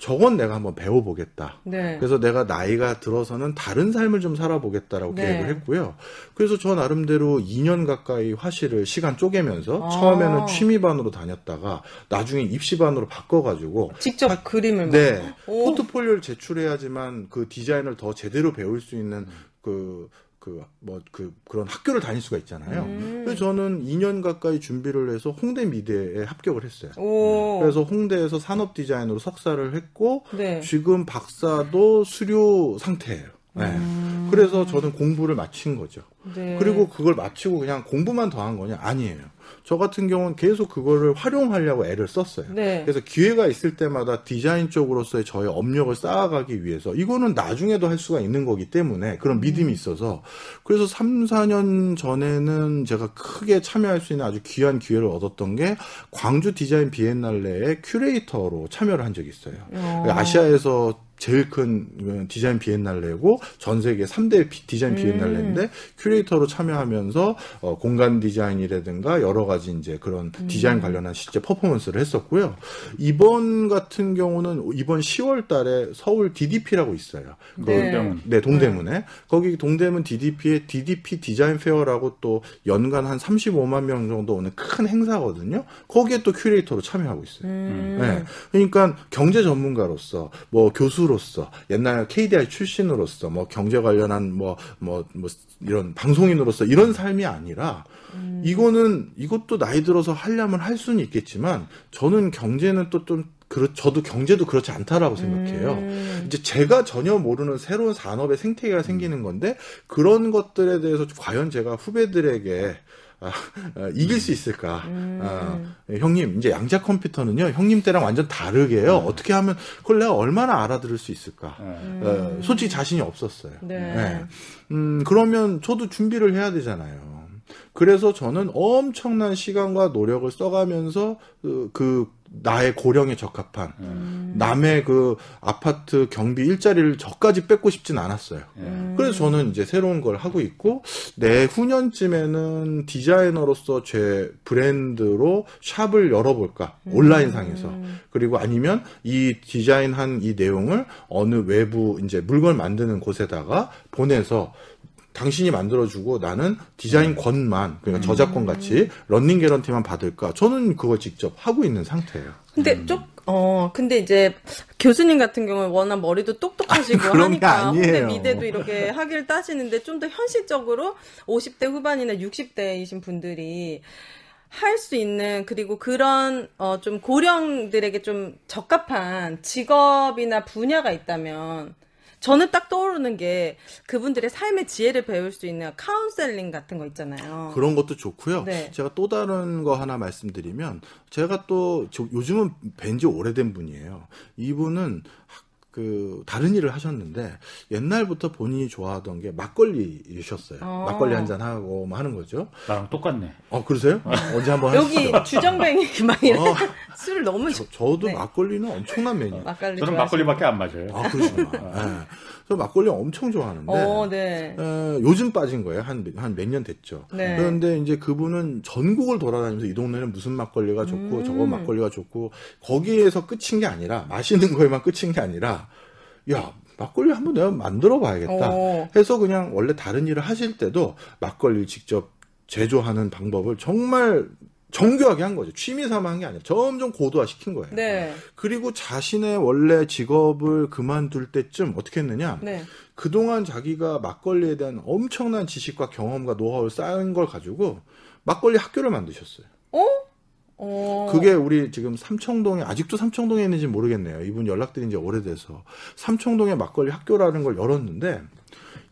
저건 내가 한번 배워보겠다. 네. 그래서 내가 나이가 들어서는 다른 삶을 좀 살아보겠다라고 네. 계획을 했고요. 그래서 저 나름대로 이 년 가까이 화실을 시간 쪼개면서 아. 처음에는 취미반으로 다녔다가 나중에 입시반으로 바꿔가지고 직접 하, 그림을 네. 포트폴리오를 제출해야지만 그 디자인을 더 제대로 배울 수 있는 그 그, 뭐, 그, 그런 학교를 다닐 수가 있잖아요. 음. 그래서 저는 이 년 가까이 준비를 해서 홍대 미대에 합격을 했어요. 오. 그래서 홍대에서 산업 디자인으로 석사를 했고, 네. 지금 박사도 수료 상태예요. 네. 음. 그래서 저는 공부를 마친 거죠. 네. 그리고 그걸 마치고 그냥 공부만 더 한 거냐? 아니에요. 저 같은 경우는 계속 그거를 활용하려고 애를 썼어요. 네. 그래서 기회가 있을 때마다 디자인 쪽으로서의 저의 업력을 쌓아가기 위해서 이거는 나중에도 할 수가 있는 거기 때문에 그런 믿음이 있어서 그래서 삼, 사 년 전에는 제가 크게 참여할 수 있는 아주 귀한 기회를 얻었던 게 광주 디자인 비엔날레의 큐레이터로 참여를 한 적이 있어요. 오. 아시아에서 제일 큰 디자인 비엔날레고 전 세계 삼 대 디자인 비엔날레인데 음. 큐레이터로 참여하면서 어, 공간 디자인이라든가 여러 가지 이제 그런 음. 디자인 관련한 실제 퍼포먼스를 했었고요. 이번 같은 경우는 이번 시월 달에 서울 디디피라고 있어요. 네. 그, 네, 동대문에. 네. 거기 동대문 디디피에 디디피 디자인 페어라고 또 연간 한 삼십오만 명 정도 오는 큰 행사거든요. 거기에 또 큐레이터로 참여하고 있어요. 음. 네. 그러니까 경제 전문가로서 뭐 교수 로서 옛날 케이디아이 출신으로서 뭐 경제 관련한 뭐 뭐 뭐 이런 방송인으로서 이런 삶이 아니라 음. 이거는 이것도 나이 들어서 하려면 할 수는 있겠지만 저는 경제는 또 좀 그렇 저도 경제도 그렇지 않다라고 생각해요. 음. 이제 제가 전혀 모르는 새로운 산업의 생태계가 생기는 건데 그런 것들에 대해서 과연 제가 후배들에게 아, 아, 이길 수 있을까? 음. 아, 형님, 이제 양자 컴퓨터는요, 형님 때랑 완전 다르게요. 음. 어떻게 하면 그걸 내가 얼마나 알아들을 수 있을까? 음. 어, 솔직히 자신이 없었어요. 네. 네. 음, 그러면 저도 준비를 해야 되잖아요. 그래서 저는 엄청난 시간과 노력을 써가면서 그, 그 나의 고령에 적합한 음. 남의 그 아파트 경비 일자리를 저까지 뺏고 싶진 않았어요. 음. 그래서 저는 이제 새로운 걸 하고 있고 내후년쯤에는 디자이너로서 제 브랜드로 샵을 열어볼까 음. 온라인상에서 그리고 아니면 이 디자인한 이 내용을 어느 외부 이제 물건 만드는 곳에다가 보내서 당신이 만들어주고 나는 디자인권만 그러니까 음. 저작권 같이 런닝 개런티만 받을까? 저는 그걸 직접 하고 있는 상태예요. 근데 음. 좀 어, 근데 이제 교수님 같은 경우는 워낙 머리도 똑똑하시고 아, 하니까 홍대 미대도 이렇게 학위를 따시는데 좀 더 현실적으로 오십 대 후반이나 육십 대이신 분들이 할 수 있는 그리고 그런 어, 좀 고령들에게 좀 적합한 직업이나 분야가 있다면 저는 딱 떠오르는 게 그분들의 삶의 지혜를 배울 수 있는 카운셀링 같은 거 있잖아요. 그런 것도 좋고요. 네. 제가 또 다른 거 하나 말씀드리면 제가 또 요즘은 뵌 지 오래된 분이에요. 이분은 그 다른 일을 하셨는데 옛날부터 본인이 좋아하던 게 막걸리이셨어요. 아. 막걸리 한잔 하고 뭐 하는 거죠. 나랑 똑같네. 어 그러세요? 언제 한번 여기 주정뱅이 막 이래 어. 술을 너무 저, 저도 네. 막걸리는 엄청난 메뉴. 막걸리 저는 좋아하시고. 막걸리밖에 안 맞아요. 아 그러시구나. 네. 저 막걸리 엄청 좋아하는데 어, 네. 에, 요즘 빠진 거예요. 한 한 몇 년 됐죠. 네. 그런데 이제 그분은 전국을 돌아다니면서 이 동네는 무슨 막걸리가 좋고 음. 저거 막걸리가 좋고 거기에서 끝인 게 아니라 마시는 거에만 끝인 게 아니라 야 막걸리 한번 내가 만들어 봐야겠다 오. 해서 그냥 원래 다른 일을 하실 때도 막걸리 직접 제조하는 방법을 정말 정교하게 한 거죠. 취미 삼아 한 게 아니라 점점 고도화시킨 거예요. 네. 그리고 자신의 원래 직업을 그만둘 때쯤 어떻게 했느냐. 네. 그동안 자기가 막걸리에 대한 엄청난 지식과 경험과 노하우를 쌓은 걸 가지고 막걸리 학교를 만드셨어요. 어? 오. 그게 우리 지금 삼청동에 아직도 삼청동에 있는지 모르겠네요. 이분 연락드린 지 오래돼서. 삼청동에 막걸리 학교라는 걸 열었는데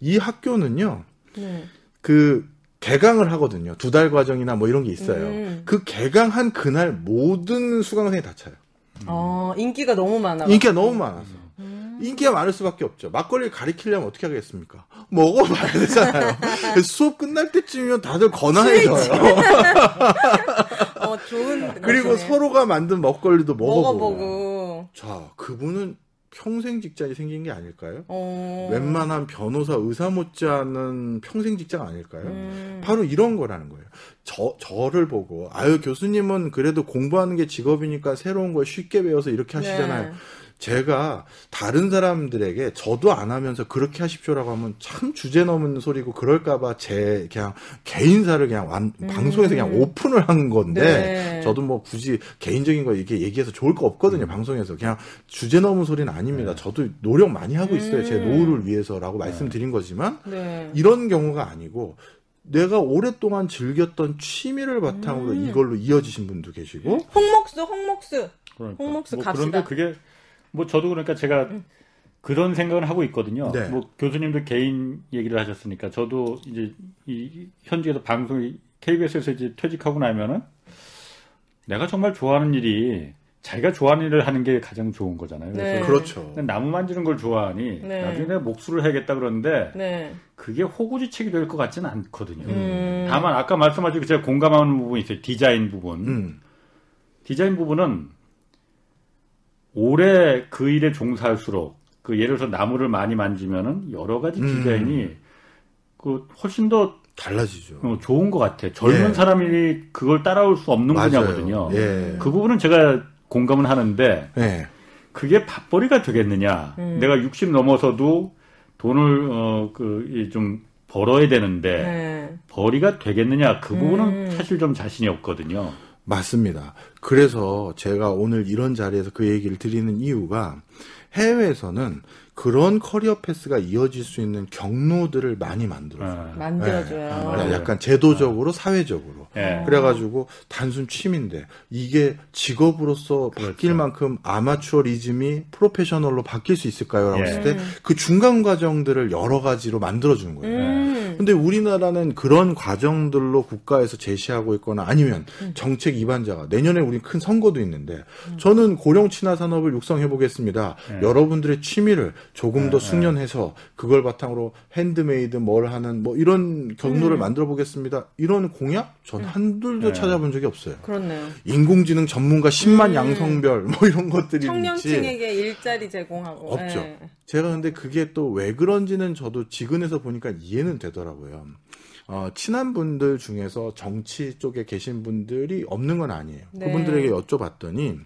이 학교는요. 네. 그 개강을 하거든요. 두 달 과정이나 뭐 이런 게 있어요. 음. 그 개강한 그날 모든 수강생이 다 차요. 음. 어, 인기가 너무 많아. 인기가 너무 많아서. 음. 인기가 많을 수밖에 없죠. 막걸리 가리키려면 어떻게 하겠습니까? 먹어봐야 되잖아요. 수업 끝날 때쯤이면 다들 권한해져요. 어, 좋은. 그리고 맞네. 서로가 만든 막걸리도 먹어보고. 먹어보고. 자, 그분은 평생 직장이 생긴 게 아닐까요? 어... 웬만한 변호사, 의사 못지않은 평생 직장 아닐까요? 음... 바로 이런 거라는 거예요. 저, 저를 보고 아유 교수님은 그래도 공부하는 게 직업이니까 새로운 걸 쉽게 배워서 이렇게 하시잖아요. 네. 제가 다른 사람들에게 저도 안 하면서 그렇게 하십시오라고 하면 참 주제 넘은 소리고 그럴까봐 제 그냥 개인사를 그냥 완, 음. 방송에서 그냥 오픈을 한 건데 네. 저도 뭐 굳이 개인적인 거 이렇게 얘기해서 좋을 거 없거든요. 음. 방송에서 그냥 주제 넘은 소리는 아닙니다. 네. 저도 노력 많이 하고 있어요. 음. 제 노후를 위해서라고 네. 말씀드린 거지만 네. 이런 경우가 아니고 내가 오랫동안 즐겼던 취미를 바탕으로 음. 이걸로 이어지신 분도 계시고 홍목수 홍목수 그러니까. 홍목수 뭐 갑시다. 그런데 그게 뭐 저도 그러니까 제가 응. 그런 생각을 하고 있거든요. 네. 뭐 교수님도 개인 얘기를 하셨으니까 저도 이제 이 현지에서 방송 케이비에스에서 이제 퇴직하고 나면은 내가 정말 좋아하는 일이 자기가 좋아하는 일을 하는 게 가장 좋은 거잖아요. 그래서 네. 그렇죠. 나무 만지는 걸 좋아하니 네. 나중에 내가 목수를 해야겠다 그러는데 네. 그게 호구지책이 될 것 같지는 않거든요. 음. 다만 아까 말씀하신 제가 공감하는 부분이 있어요. 디자인 부분. 음. 디자인 부분은 오래 그 일에 종사할수록 그 예를 들어서 나무를 많이 만지면은 여러 가지 디자인이 음. 그 훨씬 더 달라지죠. 어, 좋은 것 같아. 젊은 예. 사람이 그걸 따라올 수 없는 맞아요. 분야거든요. 예. 그 부분은 제가 공감은 하는데 예. 그게 밥벌이가 되겠느냐? 음. 내가 육십 넘어서도 돈을 어, 그 좀 벌어야 되는데 예. 벌이가 되겠느냐? 그 부분은 음. 사실 좀 자신이 없거든요. 맞습니다. 그래서 제가 오늘 이런 자리에서 그 얘기를 드리는 이유가 해외에서는 그런 커리어 패스가 이어질 수 있는 경로들을 많이 만들어줘요. 아, 만들어줘요. 네. 약간 제도적으로, 아. 사회적으로. 네. 그래가지고 단순 취미인데 이게 직업으로서 그렇죠. 바뀔 만큼 아마추어리즘이 프로페셔널로 바뀔 수 있을까요? 라고 네. 했을 때 그 중간 과정들을 여러 가지로 만들어주는 거예요. 음. 근데 우리나라는 그런 과정들로 국가에서 제시하고 있거나 아니면 정책 이반자가 내년에 우리 큰 선거도 있는데 저는 고령 친화 산업을 육성해보겠습니다. 네. 여러분들의 취미를 조금 네, 더 숙련해서 그걸 바탕으로 핸드메이드 뭘 하는 뭐 이런 경로를 음. 만들어 보겠습니다. 이런 공약 전 음. 한둘도 네. 찾아본 적이 없어요. 그렇네요. 인공지능 전문가 십만 음. 양성별 뭐 이런 것들이 청년층에게 있지. 일자리 제공하고 없죠. 네. 제가 근데 그게 또 왜 그런지는 저도 지근해서 보니까 이해는 되더라고요. 어, 친한 분들 중에서 정치 쪽에 계신 분들이 없는 건 아니에요. 네. 그분들에게 여쭤봤더니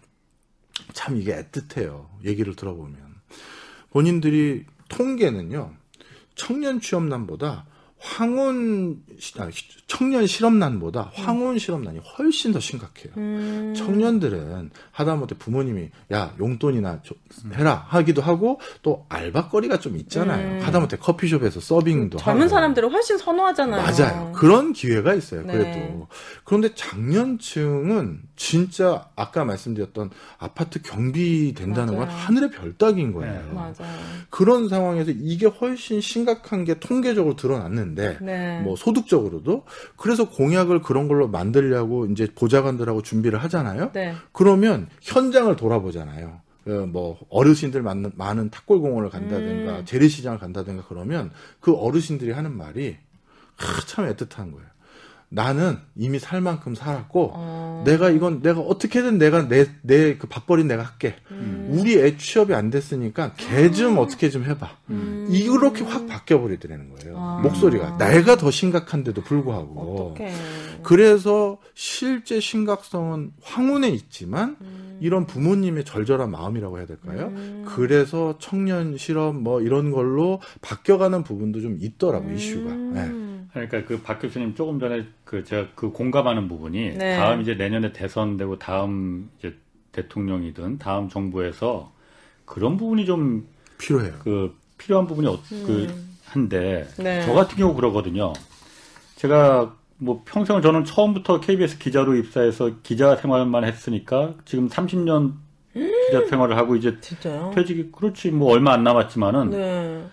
참 이게 애틋해요. 얘기를 들어보면. 본인들이 통계는요. 청년 취업난보다 황혼 청년 실업난보다 황혼 실업난이 훨씬 더 심각해요. 음. 청년들은 하다못해 부모님이 야 용돈이나 줘, 해라 하기도 하고 또 알바거리가 좀 있잖아요. 음. 하다못해 커피숍에서 서빙도 젊은 하고. 사람들은 훨씬 선호하잖아요. 맞아요. 그런 기회가 있어요. 네. 그래도 그런데 장년층은 진짜 아까 말씀드렸던 아파트 경비 된다는 맞아요. 건 하늘의 별 따기인 거예요. 네. 맞아요. 그런 상황에서 이게 훨씬 심각한 게 통계적으로 드러났는. 네. 뭐 소득적으로도 그래서 공약을 그런 걸로 만들려고 이제 보좌관들하고 준비를 하잖아요. 네. 그러면 현장을 돌아보잖아요. 뭐 어르신들 많은, 많은 탁골공원을 간다든가 음. 재래시장을 간다든가 그러면 그 어르신들이 하는 말이 아, 참 애틋한 거예요. 나는 이미 살 만큼 살았고 어... 내가 이건 내가 어떻게든 내가 내 내 그 밥벌이 내가 할게. 음. 우리 애 취업이 안 됐으니까 걔 좀 어... 어떻게 좀 해봐. 음. 이렇게 확 바뀌어 버리더라는 거예요. 아... 목소리가 내가 더 심각한데도 불구하고. 어떡해. 그래서 실제 심각성은 황혼에 있지만 음. 이런 부모님의 절절한 마음이라고 해야 될까요? 음. 그래서 청년 실험 뭐 이런 걸로 바뀌어가는 부분도 좀 있더라고 음. 이슈가. 네. 그러니까 그 박 교수님 조금 전에 그 제가 그 공감하는 부분이 네. 다음 이제 내년에 대선되고 다음 이제 대통령이든 다음 정부에서 그런 부분이 좀 필요해요. 그 필요한 부분이 어, 음. 그 한데 네. 저 같은 경우 그러거든요. 제가 뭐 평생 저는 처음부터 케이비에스 기자로 입사해서 기자 생활만 했으니까 지금 삼십 년 음. 기자 생활을 하고 이제 진짜요? 퇴직이 그렇지 뭐 얼마 안 남았지만은. 네.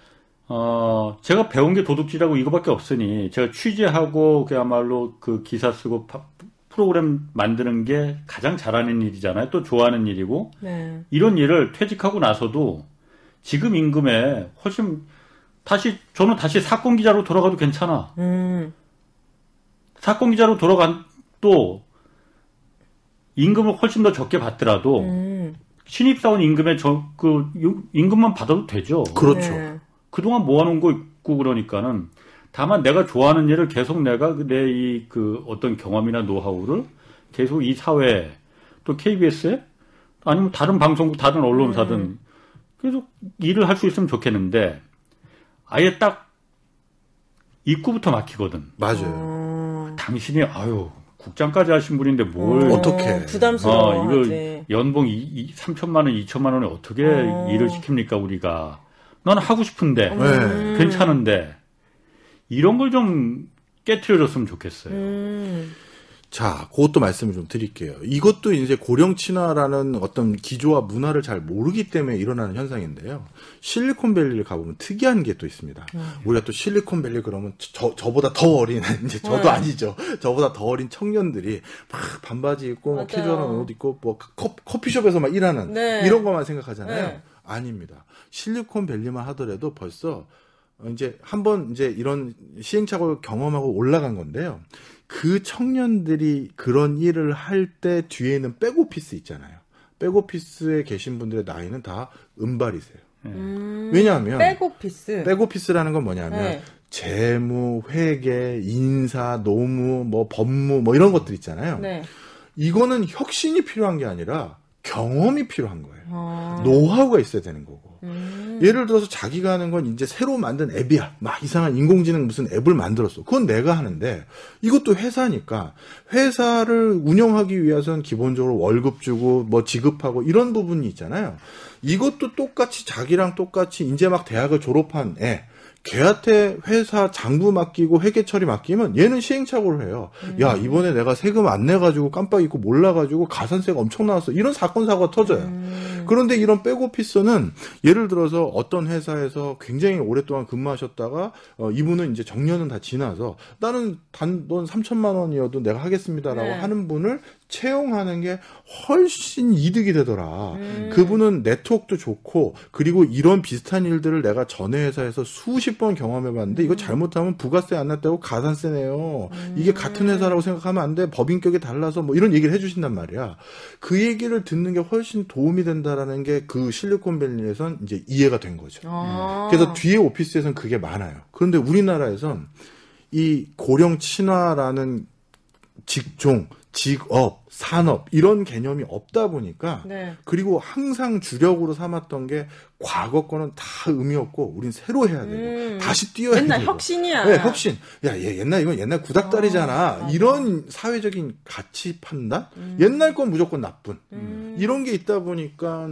어, 제가 배운 게 도둑질하고 이거밖에 없으니, 제가 취재하고, 그야말로 그 기사 쓰고, 파, 프로그램 만드는 게 가장 잘하는 일이잖아요. 또 좋아하는 일이고, 네. 이런 일을 퇴직하고 나서도 지금 임금에 훨씬, 다시, 저는 다시 사건 기자로 돌아가도 괜찮아. 음. 사건 기자로 돌아간, 또, 임금을 훨씬 더 적게 받더라도, 음. 신입사원 임금에 저, 그, 임금만 받아도 되죠. 그렇죠. 네. 그동안 모아놓은 거 있고 그러니까는 다만 내가 좋아하는 일을 계속 내가 내 이 그 어떤 경험이나 노하우를 계속 이 사회에 또 케이비에스에 아니면 다른 방송국 다른 언론사든 음. 계속 일을 할 수 있으면 좋겠는데 아예 딱 입구부터 막히거든. 맞아요. 어... 당신이 아유 국장까지 하신 분인데 뭘 어, 어떻게 부담스러워. 어, 이거 연봉 삼천만 원, 이천만 원에 어떻게 어... 일을 시킵니까 우리가. 난 하고 싶은데, 네. 괜찮은데, 이런 걸 좀 깨트려줬으면 좋겠어요. 음. 자, 그것도 말씀을 좀 드릴게요. 이것도 이제 고령 친화라는 어떤 기조와 문화를 잘 모르기 때문에 일어나는 현상인데요. 실리콘밸리를 가보면 특이한 게 또 있습니다. 음. 우리가 또 실리콘밸리 그러면 저, 저보다 더 어린, 이제 저도 네. 아니죠. 저보다 더 어린 청년들이 막 반바지 입고, 막 캐주얼한 옷 입고, 뭐 커, 커피숍에서 막 일하는 네. 이런 것만 생각하잖아요. 네. 아닙니다. 실리콘밸리만 하더라도 벌써 이제 한번 이제 이런 시행착오를 경험하고 올라간 건데요. 그 청년들이 그런 일을 할 때 뒤에는 백오피스 있잖아요. 백오피스에 계신 분들의 나이는 다 은발이세요. 음, 왜냐하면 백오피스. 백오피스라는 건 뭐냐면 네. 재무, 회계, 인사, 노무, 뭐 법무 뭐 이런 것들 있잖아요. 네. 이거는 혁신이 필요한 게 아니라 경험이 필요한 거예요. 아. 노하우가 있어야 되는 거고. 음. 예를 들어서 자기가 하는 건 이제 새로 만든 앱이야. 막 이상한 인공지능 무슨 앱을 만들었어. 그건 내가 하는데 이것도 회사니까 회사를 운영하기 위해서는 기본적으로 월급 주고 뭐 지급하고 이런 부분이 있잖아요. 이것도 똑같이 자기랑 똑같이 이제 막 대학을 졸업한 애. 걔한테 회사 장부 맡기고 회계 처리 맡기면 얘는 시행착오를 해요. 음. 야, 이번에 내가 세금 안 내가지고 깜빡 잊고 몰라가지고 가산세가 엄청 나왔어. 이런 사건, 사고가 터져요. 음. 그런데 이런 백오피서는 예를 들어서 어떤 회사에서 굉장히 오랫동안 근무하셨다가 어, 이분은 이제 정년은 다 지나서 나는 단 돈 삼천만 원이어도 내가 하겠습니다라고 네. 하는 분을 채용하는 게 훨씬 이득이 되더라. 음. 그분은 네트워크도 좋고 그리고 이런 비슷한 일들을 내가 전에 회사에서 수십 번 경험해봤는데 음. 이거 잘못하면 부가세 안 났다고 가산세네요. 음. 이게 같은 회사라고 생각하면 안 돼. 법인격이 달라서 뭐 이런 얘기를 해주신단 말이야. 그 얘기를 듣는 게 훨씬 도움이 된다라는 게 그 실리콘밸리에선 이제 이해가 된 거죠. 아. 그래서 뒤에 오피스에선 그게 많아요. 그런데 우리나라에선 이 고령 친화라는 직종 직업, 산업 이런 개념이 없다 보니까 네. 그리고 항상 주력으로 삼았던 게 과거 거는 다 의미 없고 우린 새로 해야 되고 음. 다시 뛰어야 되고. 옛날 혁신이야. 네, 혁신. 야, 얘 옛날 이건 옛날 구닥다리잖아. 어, 이런 사회적인 가치 판단? 음. 옛날 건 무조건 나쁜. 음. 이런 게 있다 보니까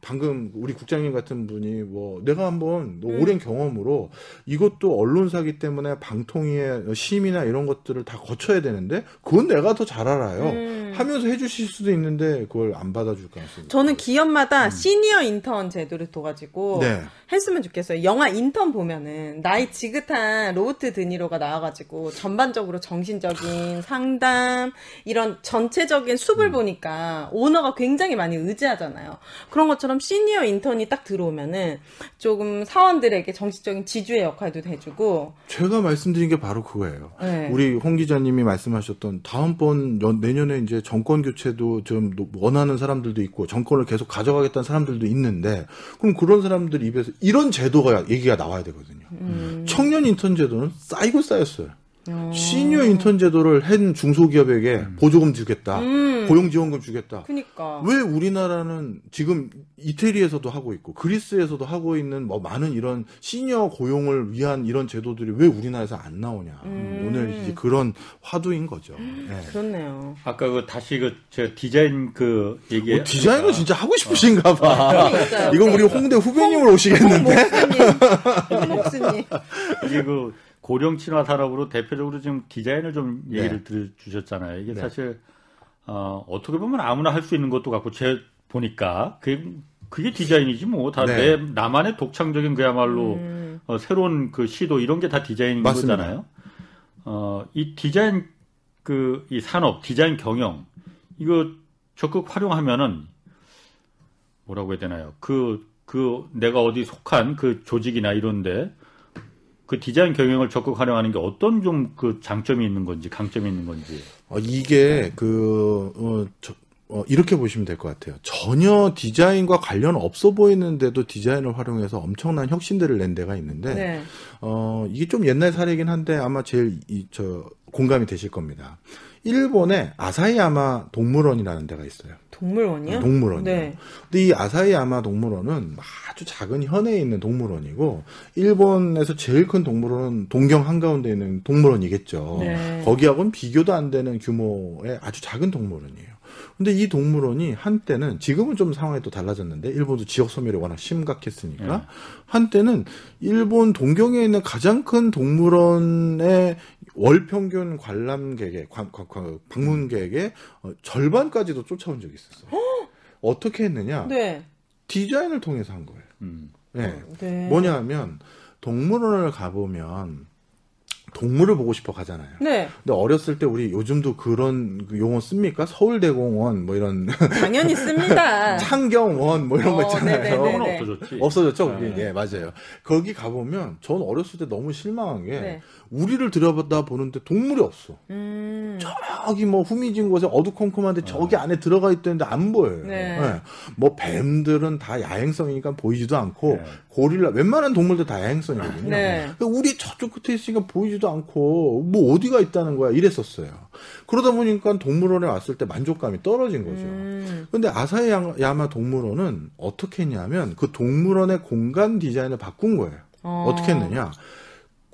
방금 우리 국장님 같은 분이 뭐 내가 한번 음. 오랜 경험으로 이것도 언론사기 때문에 방통위의 심의나 이런 것들을 다 거쳐야 되는데 그건 내가 더 잘 알아요. 음. 하면서 해주실 수도 있는데 그걸 안 받아줄 가능성이. 저는 기업마다 음. 시니어 인턴 제도를 둬가지고 네. 했으면 좋겠어요. 영화 인턴 보면은 나이 지긋한 로버트 드니로가 나와가지고 전반적으로 정신적인 상담 이런 전체적인 숲을 음. 보니까 오너가 굉장히 많이 의지하잖아요. 그런 것처럼 것처럼 시니어 인턴이 딱 들어오면은 조금 사원들에게 정신적인 지주의 역할도 해주고. 제가 말씀드린 게 바로 그거예요. 네. 우리 홍 기자님이 말씀하셨던 다음번 연, 내년에 이제 정권 교체도 좀 원하는 사람들도 있고 정권을 계속 가져가겠다는 사람들도 있는데 그럼 그런 사람들 입에서 이런 제도가 얘기가 나와야 되거든요. 음. 청년 인턴 제도는 쌓이고 쌓였어요. 어. 시니어 인턴 제도를 한 중소기업에게 음. 보조금 주겠다. 음. 고용지원금 주겠다. 그러니까. 왜 우리나라는 지금 이태리에서도 하고 있고 그리스에서도 하고 있는 뭐 많은 이런 시니어 고용을 위한 이런 제도들이 왜 우리나라에서 안 나오냐. 음. 오늘 이제 그런 화두인 거죠. 네. 그렇네요. 아까 그 다시 그 저 디자인 그 얘기. 어, 디자인은 진짜 하고 싶으신가 봐. 어. 이건 우리 홍대 후배님을 오시겠는데. 홍 목수님. 이게 그 고령 친화 산업으로 대표적으로 지금 디자인을 좀 얘기를 네. 주셨잖아요. 이게 네. 사실 어, 어떻게 보면 아무나 할 수 있는 것도 같고 제 보니까 그게, 그게 디자인이지 뭐 다 내 네. 나만의 독창적인 그야말로 음. 어, 새로운 그 시도 이런 게 다 디자인인 맞습니다. 거잖아요. 어, 이 디자인 그 이 산업 디자인 경영 이거 적극 활용하면은 뭐라고 해야 되나요? 그 그 내가 어디 속한 그 조직이나 이런데. 그 디자인 경영을 적극 활용하는 게 어떤 좀 그 장점이 있는 건지 강점이 있는 건지. 어, 이게 그 어, 저, 어, 이렇게 보시면 될 것 같아요. 전혀 디자인과 관련 없어 보이는데도 디자인을 활용해서 엄청난 혁신들을 낸 데가 있는데 네. 어, 이게 좀 옛날 사례긴 한데 아마 제일 이, 저, 공감이 되실 겁니다. 일본에 아사히야마 동물원이라는 데가 있어요. 동물원이요? 동물원이요. 네. 근데 이 아사히야마 동물원은 아주 작은 현에 있는 동물원이고 일본에서 제일 큰 동물원은 동경 한가운데 있는 동물원이겠죠. 네. 거기하고는 비교도 안 되는 규모의 아주 작은 동물원이에요. 근데 이 동물원이 한때는 지금은 좀 상황이 또 달라졌는데 일본도 지역 소멸이 워낙 심각했으니까 네. 한때는 일본 동경에 있는 가장 큰 동물원의 월 평균 관람객의 방문객의 절반까지도 쫓아온 적이 있었어요. 허? 어떻게 했느냐? 네. 디자인을 통해서 한 거예요. 음. 네. 네. 뭐냐 하면 동물원을 가보면 동물을 보고 싶어 가잖아요. 네. 근데 어렸을 때 우리 요즘도 그런 용어 씁니까? 서울대공원 뭐 이런. 당연히 씁니다. 창경원 뭐 이런 어, 거 있잖아요. 그건 없어졌지. 없어졌죠. 네. 그게. 예, 맞아요. 거기 가보면 전 어렸을 때 너무 실망한 게 네. 우리를 들여다 보는데 동물이 없어. 음. 저기 뭐 후미진 곳에 어두컴컴한데 저기 어. 안에 들어가 있던데 안 보여요. 네. 네. 뭐 뱀들은 다 야행성이니까 보이지도 않고 네. 고릴라 웬만한 동물들 다 야행성이거든요. 네. 우리 저쪽 끝에 있으니까 보이지 않고 뭐 어디가 있다는 거야 이랬었어요. 그러다 보니까 동물원에 왔을 때 만족감이 떨어진 거죠. 음. 근데 아사히야마 동물원은 어떻게 했냐면 그 동물원의 공간 디자인을 바꾼 거예요. 어. 어떻게 했느냐.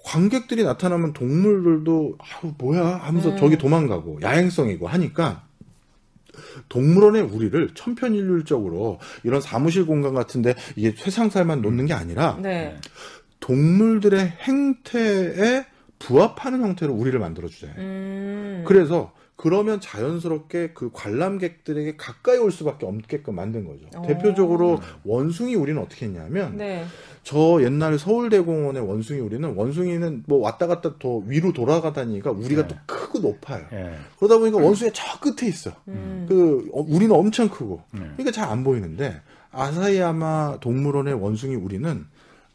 관객들이 나타나면 동물들도 아우 뭐야 하면서 음. 저기 도망가고 야행성이고 하니까 동물원의 우리를 천편일률적으로 이런 사무실 공간 같은데 이게 쇠상살만 놓는 게 아니라 네. 동물들의 행태에 부합하는 형태로 우리를 만들어주자. 음. 그래서 그러면 자연스럽게 그 관람객들에게 가까이 올 수밖에 없게끔 만든 거죠. 오. 대표적으로 원숭이 우리는 어떻게 했냐면 네. 저 옛날 서울대공원의 원숭이 우리는 원숭이는 뭐 왔다 갔다 더 위로 돌아가다니까 우리가 네. 또 크고 높아요. 네. 그러다 보니까 음. 원숭이 저 끝에 있어. 음. 그 어, 우리는 엄청 크고 네. 그러니까 잘 안 보이는데 아사히야마 동물원의 원숭이 우리는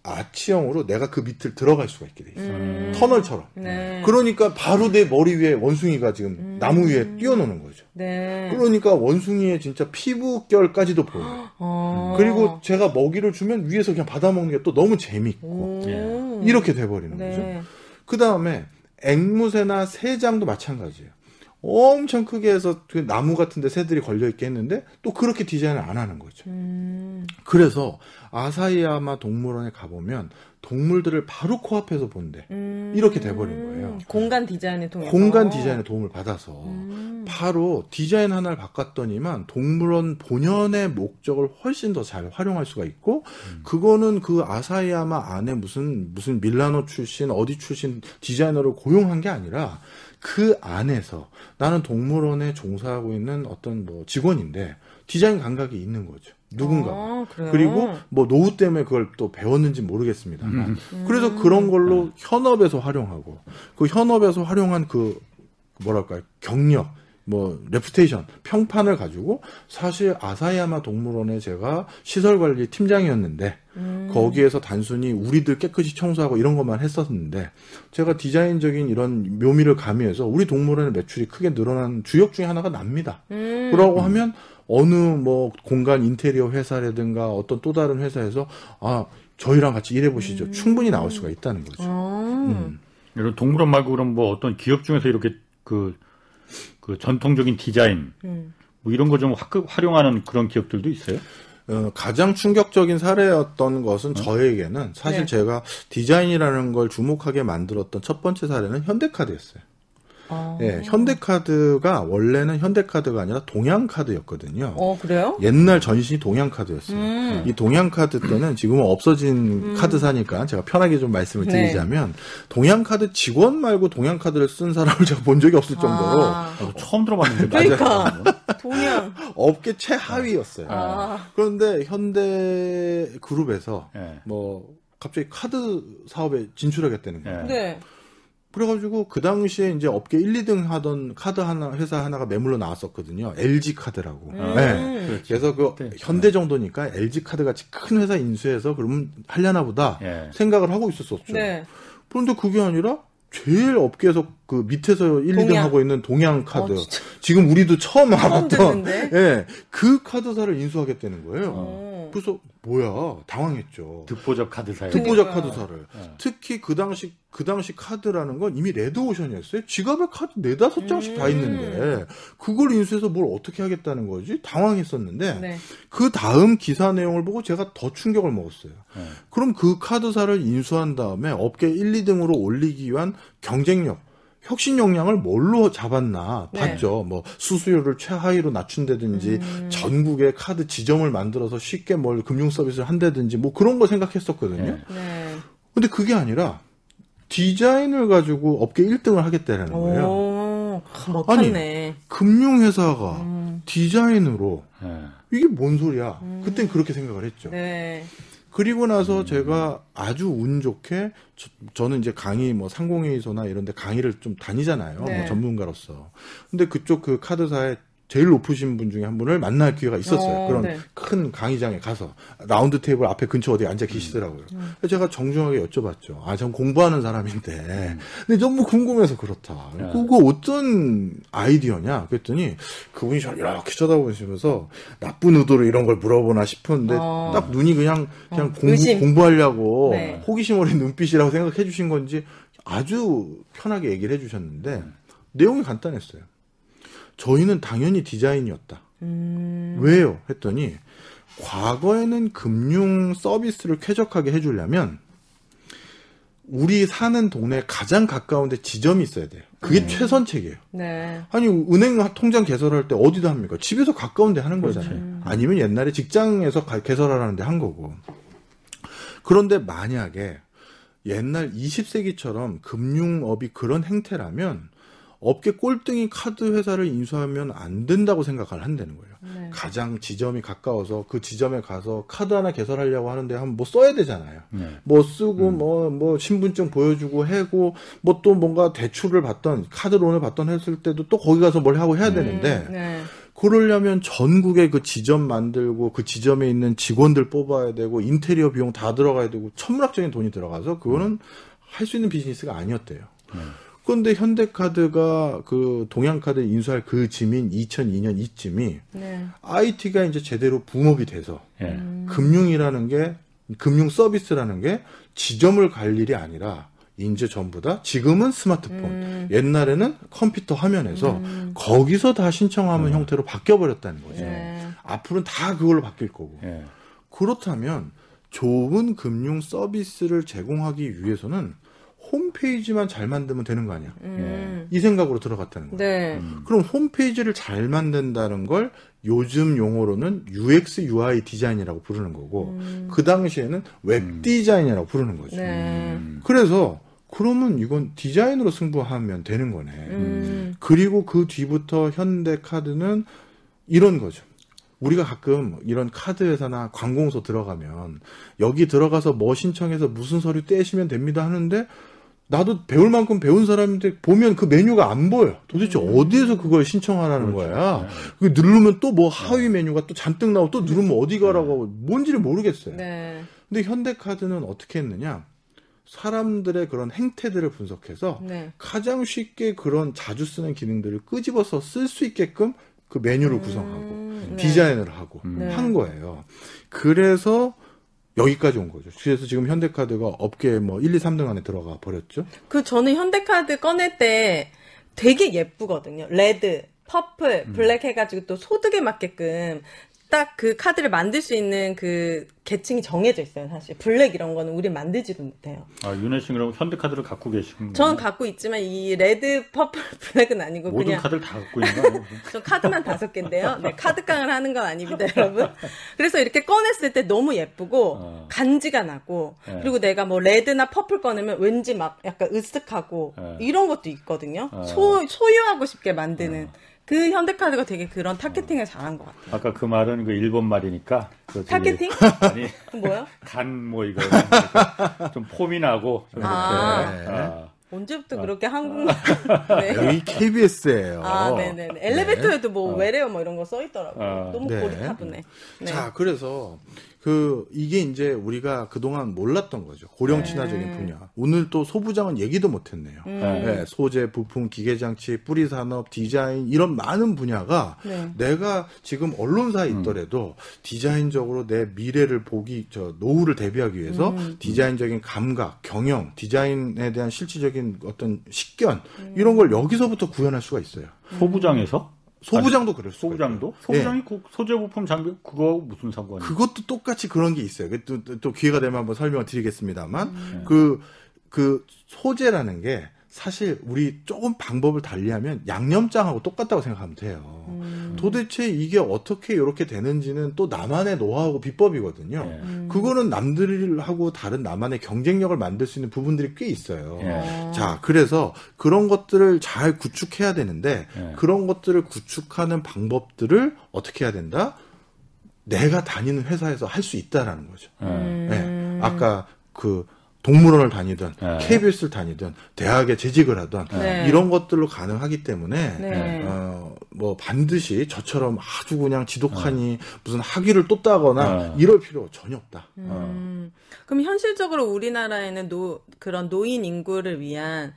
아치형으로 내가 그 밑을 들어갈 수가 있게 돼 있어요. 음. 터널처럼. 네. 그러니까 바로 내 머리 위에 원숭이가 지금 음. 나무 위에 뛰어노는 거죠. 네. 그러니까 원숭이의 진짜 피부결까지도 보여요. 어. 그리고 제가 먹이를 주면 위에서 그냥 받아먹는 게 또 너무 재밌고 오. 이렇게 돼버리는 네. 거죠. 그 다음에 앵무새나 새장도 마찬가지예요. 엄청 크게 해서 나무 같은 데 새들이 걸려있게 했는데 또 그렇게 디자인을 안 하는 거죠. 음. 그래서 아사히야마 동물원에 가보면 동물들을 바로 코앞에서 본대. 음. 이렇게 돼버린 거예요. 공간 디자인을 통해서. 공간 디자인의 도움을 받아서 음. 바로 디자인 하나를 바꿨더니만 동물원 본연의 목적을 훨씬 더 잘 활용할 수가 있고 음. 그거는 그 아사히야마 안에 무슨 무슨 밀라노 출신 어디 출신 디자이너를 고용한 게 아니라 그 안에서 나는 동물원에 종사하고 있는 어떤 뭐 직원인데 디자인 감각이 있는 거죠. 누군가. 아, 그리고 뭐 노후 때문에 그걸 또 배웠는지 모르겠습니다만. 음. 그래서 그런 걸로 현업에서 활용하고 그 현업에서 활용한 그 뭐랄까요? 경력 뭐 레프테이션, 평판을 가지고 사실 아사야마 동물원에 제가 시설관리 팀장이었는데 음. 거기에서 단순히 우리들 깨끗이 청소하고 이런 것만 했었는데 제가 디자인적인 이런 묘미를 가미해서 우리 동물원의 매출이 크게 늘어난 주역 중에 하나가 납니다. 음. 그러고 하면 어느 뭐 공간 인테리어 회사라든가 어떤 또 다른 회사에서 아 저희랑 같이 일해보시죠. 음. 충분히 나올 수가 있다는 거죠. 음. 이런 동물원 말고 그럼 뭐 어떤 기업 중에서 이렇게 그, 그 전통적인 디자인 음. 뭐 이런 거 좀 활용하는 그런 기업들도 있어요? 어, 가장 충격적인 사례였던 것은 음. 저에게는 사실 네. 제가 디자인이라는 걸 주목하게 만들었던 첫 번째 사례는 현대카드였어요. 아. 예, 현대카드가 원래는 현대카드가 아니라 동양카드였거든요. 어, 그래요? 옛날 전신이 동양카드였어요. 음. 이 동양카드 때는 지금은 없어진 음. 카드사니까 제가 편하게 좀 말씀을 네. 드리자면 동양카드 직원 말고 동양카드를 쓴 사람을 제가 본 적이 없을 정도로 아. 어, 처음 들어봤는데. 그러니까 동양 업계 최하위였어요. 아. 그런데 현대그룹에서 네. 뭐 갑자기 카드 사업에 진출하겠다는 거예요. 네. 그래가지고 그 당시에 이제 업계 일, 이등 하던 카드 하나 회사 하나가 매물로 나왔었거든요. 엘지 카드라고. 음. 네. 그렇죠. 그래서 그 네. 현대 정도니까 엘지 카드 같이 큰 회사 인수해서 그러면 하려나 보다 네. 생각을 하고 있었었죠. 네. 그런데 그게 아니라 제일 업계에서 그 밑에서 일, 동양. 이등 하고 있는 동양 카드. 어, 지금 우리도 처음 알았던. 예. 네. 그 카드사를 인수하겠다는 거예요. 어. 그래서 뭐야 당황했죠. 듣보잡 카드사요. 듣보잡 그러니까. 카드사를. 네. 특히 그 당시 그 당시 카드라는 건 이미 레드오션이었어요. 지갑에 카드 네다섯 장씩 다 있는데 그걸 인수해서 뭘 어떻게 하겠다는 거지 당황했었는데 네. 그 다음 기사 내용을 보고 제가 더 충격을 먹었어요. 네. 그럼 그 카드사를 인수한 다음에 업계 일, 이등으로 올리기 위한 경쟁력. 혁신 역량을 뭘로 잡았나 봤죠. 네. 뭐 수수료를 최하위로 낮춘다든지 음. 전국에 카드 지점을 만들어서 쉽게 뭘 금융 서비스를 한다든지 뭐 그런 거 생각했었거든요. 네. 네. 근데 그게 아니라 디자인을 가지고 업계 일 등을 하겠다라는 거예요. 오, 멋하네. 아니, 금융회사가 음. 디자인으로 네. 이게 뭔 소리야. 음. 그땐 그렇게 생각을 했죠. 네. 그리고 나서 음. 제가 아주 운 좋게 저, 저는 이제 강의 뭐 상공회의소나 이런 데 강의를 좀 다니잖아요. 네. 뭐 전문가로서. 근데 그쪽 그 카드사에 제일 높으신 분 중에 한 분을 만날 기회가 있었어요. 어, 그런 네. 큰 강의장에 가서 라운드 테이블 앞에 근처 어디 앉아 계시더라고요. 음. 그래서 제가 정중하게 여쭤봤죠. 아, 전 공부하는 사람인데 음. 근데 너무 궁금해서 그렇다. 네. 그거 어떤 아이디어냐? 그랬더니 그분이 저를 이렇게 쳐다보시면서 나쁜 의도로 이런 걸 물어보나 싶었는데 어. 딱 눈이 그냥 그냥 어, 공부, 의심. 공부하려고 네. 호기심 어린 눈빛이라고 생각해 주신 건지 아주 편하게 얘기를 해 주셨는데 음. 내용이 간단했어요. 저희는 당연히 디자인이었다. 음. 왜요? 했더니 과거에는 금융 서비스를 쾌적하게 해주려면 우리 사는 동네에 가장 가까운 데 지점이 있어야 돼요. 그게 네. 최선책이에요. 네. 아니 은행 통장 개설할 때 어디다 합니까? 집에서 가까운 데 하는 그렇지. 거잖아요. 아니면 옛날에 직장에서 가, 개설하라는 데 한 거고. 그런데 만약에 옛날 이십 세기처럼 금융업이 그런 행태라면 업계 꼴등인 카드 회사를 인수하면 안 된다고 생각을 한다는 거예요. 네. 가장 지점이 가까워서 그 지점에 가서 카드 하나 개설하려고 하는데 한번 뭐 써야 되잖아요. 네. 뭐 쓰고, 음. 뭐, 뭐, 신분증 보여주고 해고, 뭐 또 뭔가 대출을 받던, 카드론을 받던 했을 때도 또 거기 가서 뭘 하고 해야 되는데, 음. 네. 그러려면 전국에 그 지점 만들고 그 지점에 있는 직원들 뽑아야 되고, 인테리어 비용 다 들어가야 되고, 천문학적인 돈이 들어가서 그거는 음. 할 수 있는 비즈니스가 아니었대요. 네. 그런데 현대카드가 그 동양카드 인수할 그 즈음인 이천이 년 이쯤이 네. 아이티가 이제 제대로 붐업이 돼서 네. 금융이라는 게 금융 서비스라는 게 지점을 갈 일이 아니라 이제 전부 다 지금은 스마트폰 음. 옛날에는 컴퓨터 화면에서 음. 거기서 다 신청하면 음. 형태로 바뀌어버렸다는 거죠. 네. 앞으로는 다 그걸로 바뀔 거고. 네. 그렇다면 좋은 금융 서비스를 제공하기 위해서는 홈페이지만 잘 만들면 되는 거 아니야. 음. 이 생각으로 들어갔다는 거예요. 네. 음. 그럼 홈페이지를 잘 만든다는 걸 요즘 용어로는 유엑스, 유아이 디자인이라고 부르는 거고 음. 그 당시에는 웹 디자인이라고 부르는 거죠. 네. 음. 그래서 그러면 이건 디자인으로 승부하면 되는 거네. 음. 그리고 그 뒤부터 현대카드는 이런 거죠. 우리가 가끔 이런 카드 회사나 관공서 들어가면 여기 들어가서 뭐 신청해서 무슨 서류 떼시면 됩니다 하는데 나도 배울 만큼 배운 사람인데 보면 그 메뉴가 안 보여. 도대체 음. 어디에서 그걸 신청하라는 그렇죠. 거야. 네. 누르면 또 뭐 하위 메뉴가 또 잔뜩 나오고 또 누르면 어디 가라고 하고 뭔지를 모르겠어요. 네. 근데 현대카드는 어떻게 했느냐. 사람들의 그런 행태들을 분석해서 네. 가장 쉽게 그런 자주 쓰는 기능들을 끄집어서 쓸 수 있게끔 그 메뉴를 음. 구성하고 네. 디자인을 하고 음. 한 거예요. 그래서 여기까지 온 거죠. 그래서 지금 현대카드가 업계에 뭐 일, 이, 삼 등 안에 들어가 버렸죠. 그 저는 현대카드 꺼낼 때 되게 예쁘거든요. 레드, 퍼플, 블랙 해가지고 또 소득에 맞게끔 딱 그 카드를 만들 수 있는 그 계층이 정해져 있어요. 사실 블랙 이런 거는 우리 만들지도 못해요. 아, 윤혜 씨는 그럼 현대카드를 갖고 계시군요. 저는 갖고 있지만 이 레드, 퍼플, 블랙은 아니고 모든 그냥 모든 카드를 다 갖고 있나요? 저 카드만 다섯 개인데요. 네, 카드깡을 하는 건 아닙니다, 여러분. 그래서 이렇게 꺼냈을 때 너무 예쁘고 어. 간지가 나고 네. 그리고 내가 뭐 레드나 퍼플 꺼내면 왠지 막 약간 으쓱하고 네. 이런 것도 있거든요. 어. 소, 소유하고 싶게 만드는. 어. 그 현대카드가 되게 그런 타겟팅을 잘한 것 같아요. 아까 그 말은 그 일본 말이니까. 그 타겟팅? 아니. 뭐요? 간 뭐 이거. 좀 폼이 나고. 좀 아, 네. 아. 언제부터 아. 그렇게 한국말. 네. 여기 케이비에스예요. 아, 네네. 엘리베이터에도 네. 뭐 외래어 뭐 이런 거 써있더라고요. 아. 너무 네. 고리타분해. 네. 자, 그래서 그 이게 이제 우리가 그동안 몰랐던 거죠. 고령 친화적인 네. 분야. 오늘 또 소부장은 얘기도 못했네요. 음. 네, 소재, 부품, 기계장치, 뿌리산업, 디자인 이런 많은 분야가 네. 내가 지금 언론사에 있더라도 음. 디자인적으로 내 미래를 보기, 저 노후를 대비하기 위해서 음. 디자인적인 감각, 경영, 디자인에 대한 실질적인 어떤 식견 음. 이런 걸 여기서부터 구현할 수가 있어요. 소부장에서? 소부장도 그래요. 소부장도? 소부장이 네. 소재 부품 장비 그거 무슨 상관이에요? 그것도 똑같이 그런 게 있어요. 또, 또 기회가 되면 한번 설명을 드리겠습니다만 그그 음. 그 소재라는 게 사실 우리 조금 방법을 달리하면 양념장하고 똑같다고 생각하면 돼요. 음. 도대체 이게 어떻게 이렇게 되는지는 또 나만의 노하우고 비법이거든요. 예. 그거는 남들하고 다른 나만의 경쟁력을 만들 수 있는 부분들이 꽤 있어요. 예. 자, 그래서 그런 것들을 잘 구축해야 되는데 예. 그런 것들을 구축하는 방법들을 어떻게 해야 된다? 내가 다니는 회사에서 할 수 있다라는 거죠. 음. 예. 아까 그 동물원을 다니든 네. 케이비에스를 다니든 대학에 재직을 하든 네. 이런 것들로 가능하기 때문에 네. 어, 뭐 반드시 저처럼 아주 그냥 지독하니 네. 무슨 학위를 또 따거나 네. 이럴 필요 전혀 없다. 음, 어. 그럼 현실적으로 우리나라에는 노, 그런 노인 인구를 위한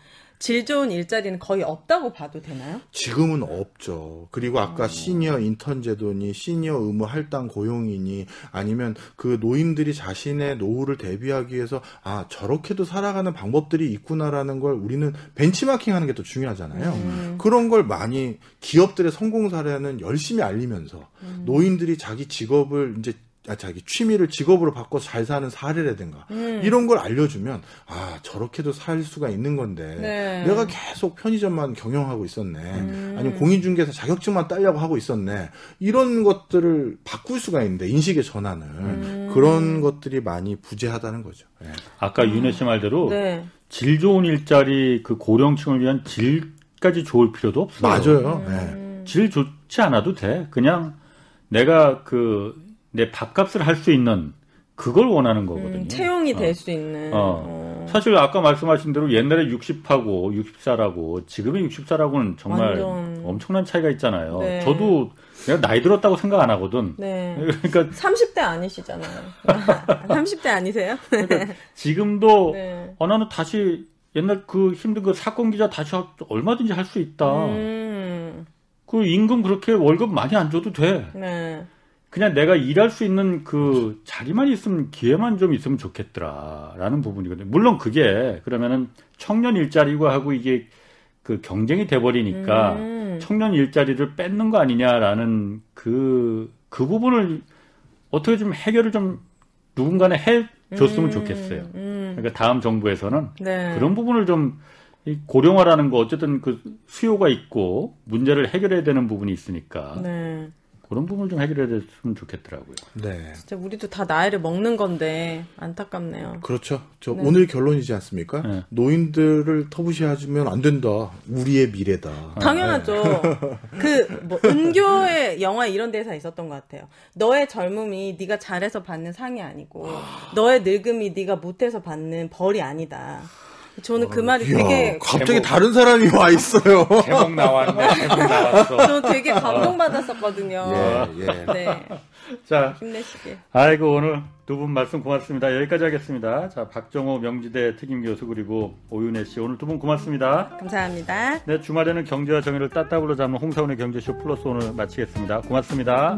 질 좋은 일자리는 거의 없다고 봐도 되나요? 지금은 없죠. 그리고 아까 어. 시니어 인턴 제도니 시니어 의무 할당 고용이니 아니면 그 노인들이 자신의 노후를 대비하기 위해서 아 저렇게도 살아가는 방법들이 있구나라는 걸 우리는 벤치마킹하는 게 또 중요하잖아요. 음. 그런 걸 많이 기업들의 성공 사례는 열심히 알리면서 음. 노인들이 자기 직업을 이제 아, 자기 취미를 직업으로 바꿔서 잘 사는 사례라든가 음. 이런 걸 알려주면 아 저렇게도 살 수가 있는 건데 네. 내가 계속 편의점만 경영하고 있었네 음. 아니면 공인중개사 자격증만 따려고 하고 있었네 이런 것들을 바꿀 수가 있는데 인식의 전환을 음. 그런 것들이 많이 부재하다는 거죠. 네. 아까 윤혜 씨 말대로 네. 질 좋은 일자리 그 고령층을 위한 질까지 좋을 필요도 없어요. 맞아요. 음. 네. 질 좋지 않아도 돼. 그냥 내가 그 내 밥값을 할 수 있는 그걸 원하는 거거든요. 음, 채용이 될 수 어. 있는. 어. 어. 사실 아까 말씀하신 대로 옛날에 육십하고 육십사라고 지금의 육십사라고는 정말 완전 엄청난 차이가 있잖아요. 네. 저도 내가 나이 들었다고 생각 안 하거든. 네. 그러니까 삼십 대 아니시잖아요. 삼십 대 아니세요? 그러니까 지금도 네. 어, 나는 다시 옛날 그 힘든 그 사건 기자 다시 얼마든지 할 수 있다. 음. 그 임금 그렇게 월급 많이 안 줘도 돼. 네. 그냥 내가 일할 수 있는 그 자리만 있으면 기회만 좀 있으면 좋겠더라라는 부분이거든요. 물론 그게 그러면은 청년 일자리가 하고 이게 그 경쟁이 돼버리니까 음. 청년 일자리를 뺏는 거 아니냐라는 그, 그 부분을 어떻게 좀 해결을 좀 누군가는 해줬으면 음. 좋겠어요. 음. 그러니까 다음 정부에서는 네. 그런 부분을 좀 고령화라는 거 어쨌든 그 수요가 있고 문제를 해결해야 되는 부분이 있으니까. 네. 그런 부분을 좀 해결해야 됐으면 좋겠더라고요. 네. 진짜 우리도 다 나이를 먹는 건데 안타깝네요. 그렇죠. 저 네. 오늘 결론이지 않습니까? 네. 노인들을 터부시하면 안 된다. 우리의 미래다. 당연하죠. 네. 그 뭐 은교의 영화 이런 대사 있었던 것 같아요. 너의 젊음이 네가 잘해서 받는 상이 아니고 너의 늙음이 네가 못해서 받는 벌이 아니다. 저는 그 말이 이야, 되게 갑자기 제목, 다른 사람이 와 있어요. 제목 나왔네. 제목 나왔어. 저는 되게 감동받았었거든요. 예, 예. 네. 자, 힘내시게. 아이고, 오늘 두 분 말씀 고맙습니다. 여기까지 하겠습니다. 자, 박정호 명지대 특임 교수 그리고 오윤혜 씨, 오늘 두 분 고맙습니다. 감사합니다. 네, 주말에는 경제와 정의를 따따블로 잡는 홍사훈의 경제쇼 플러스 오늘 마치겠습니다. 고맙습니다.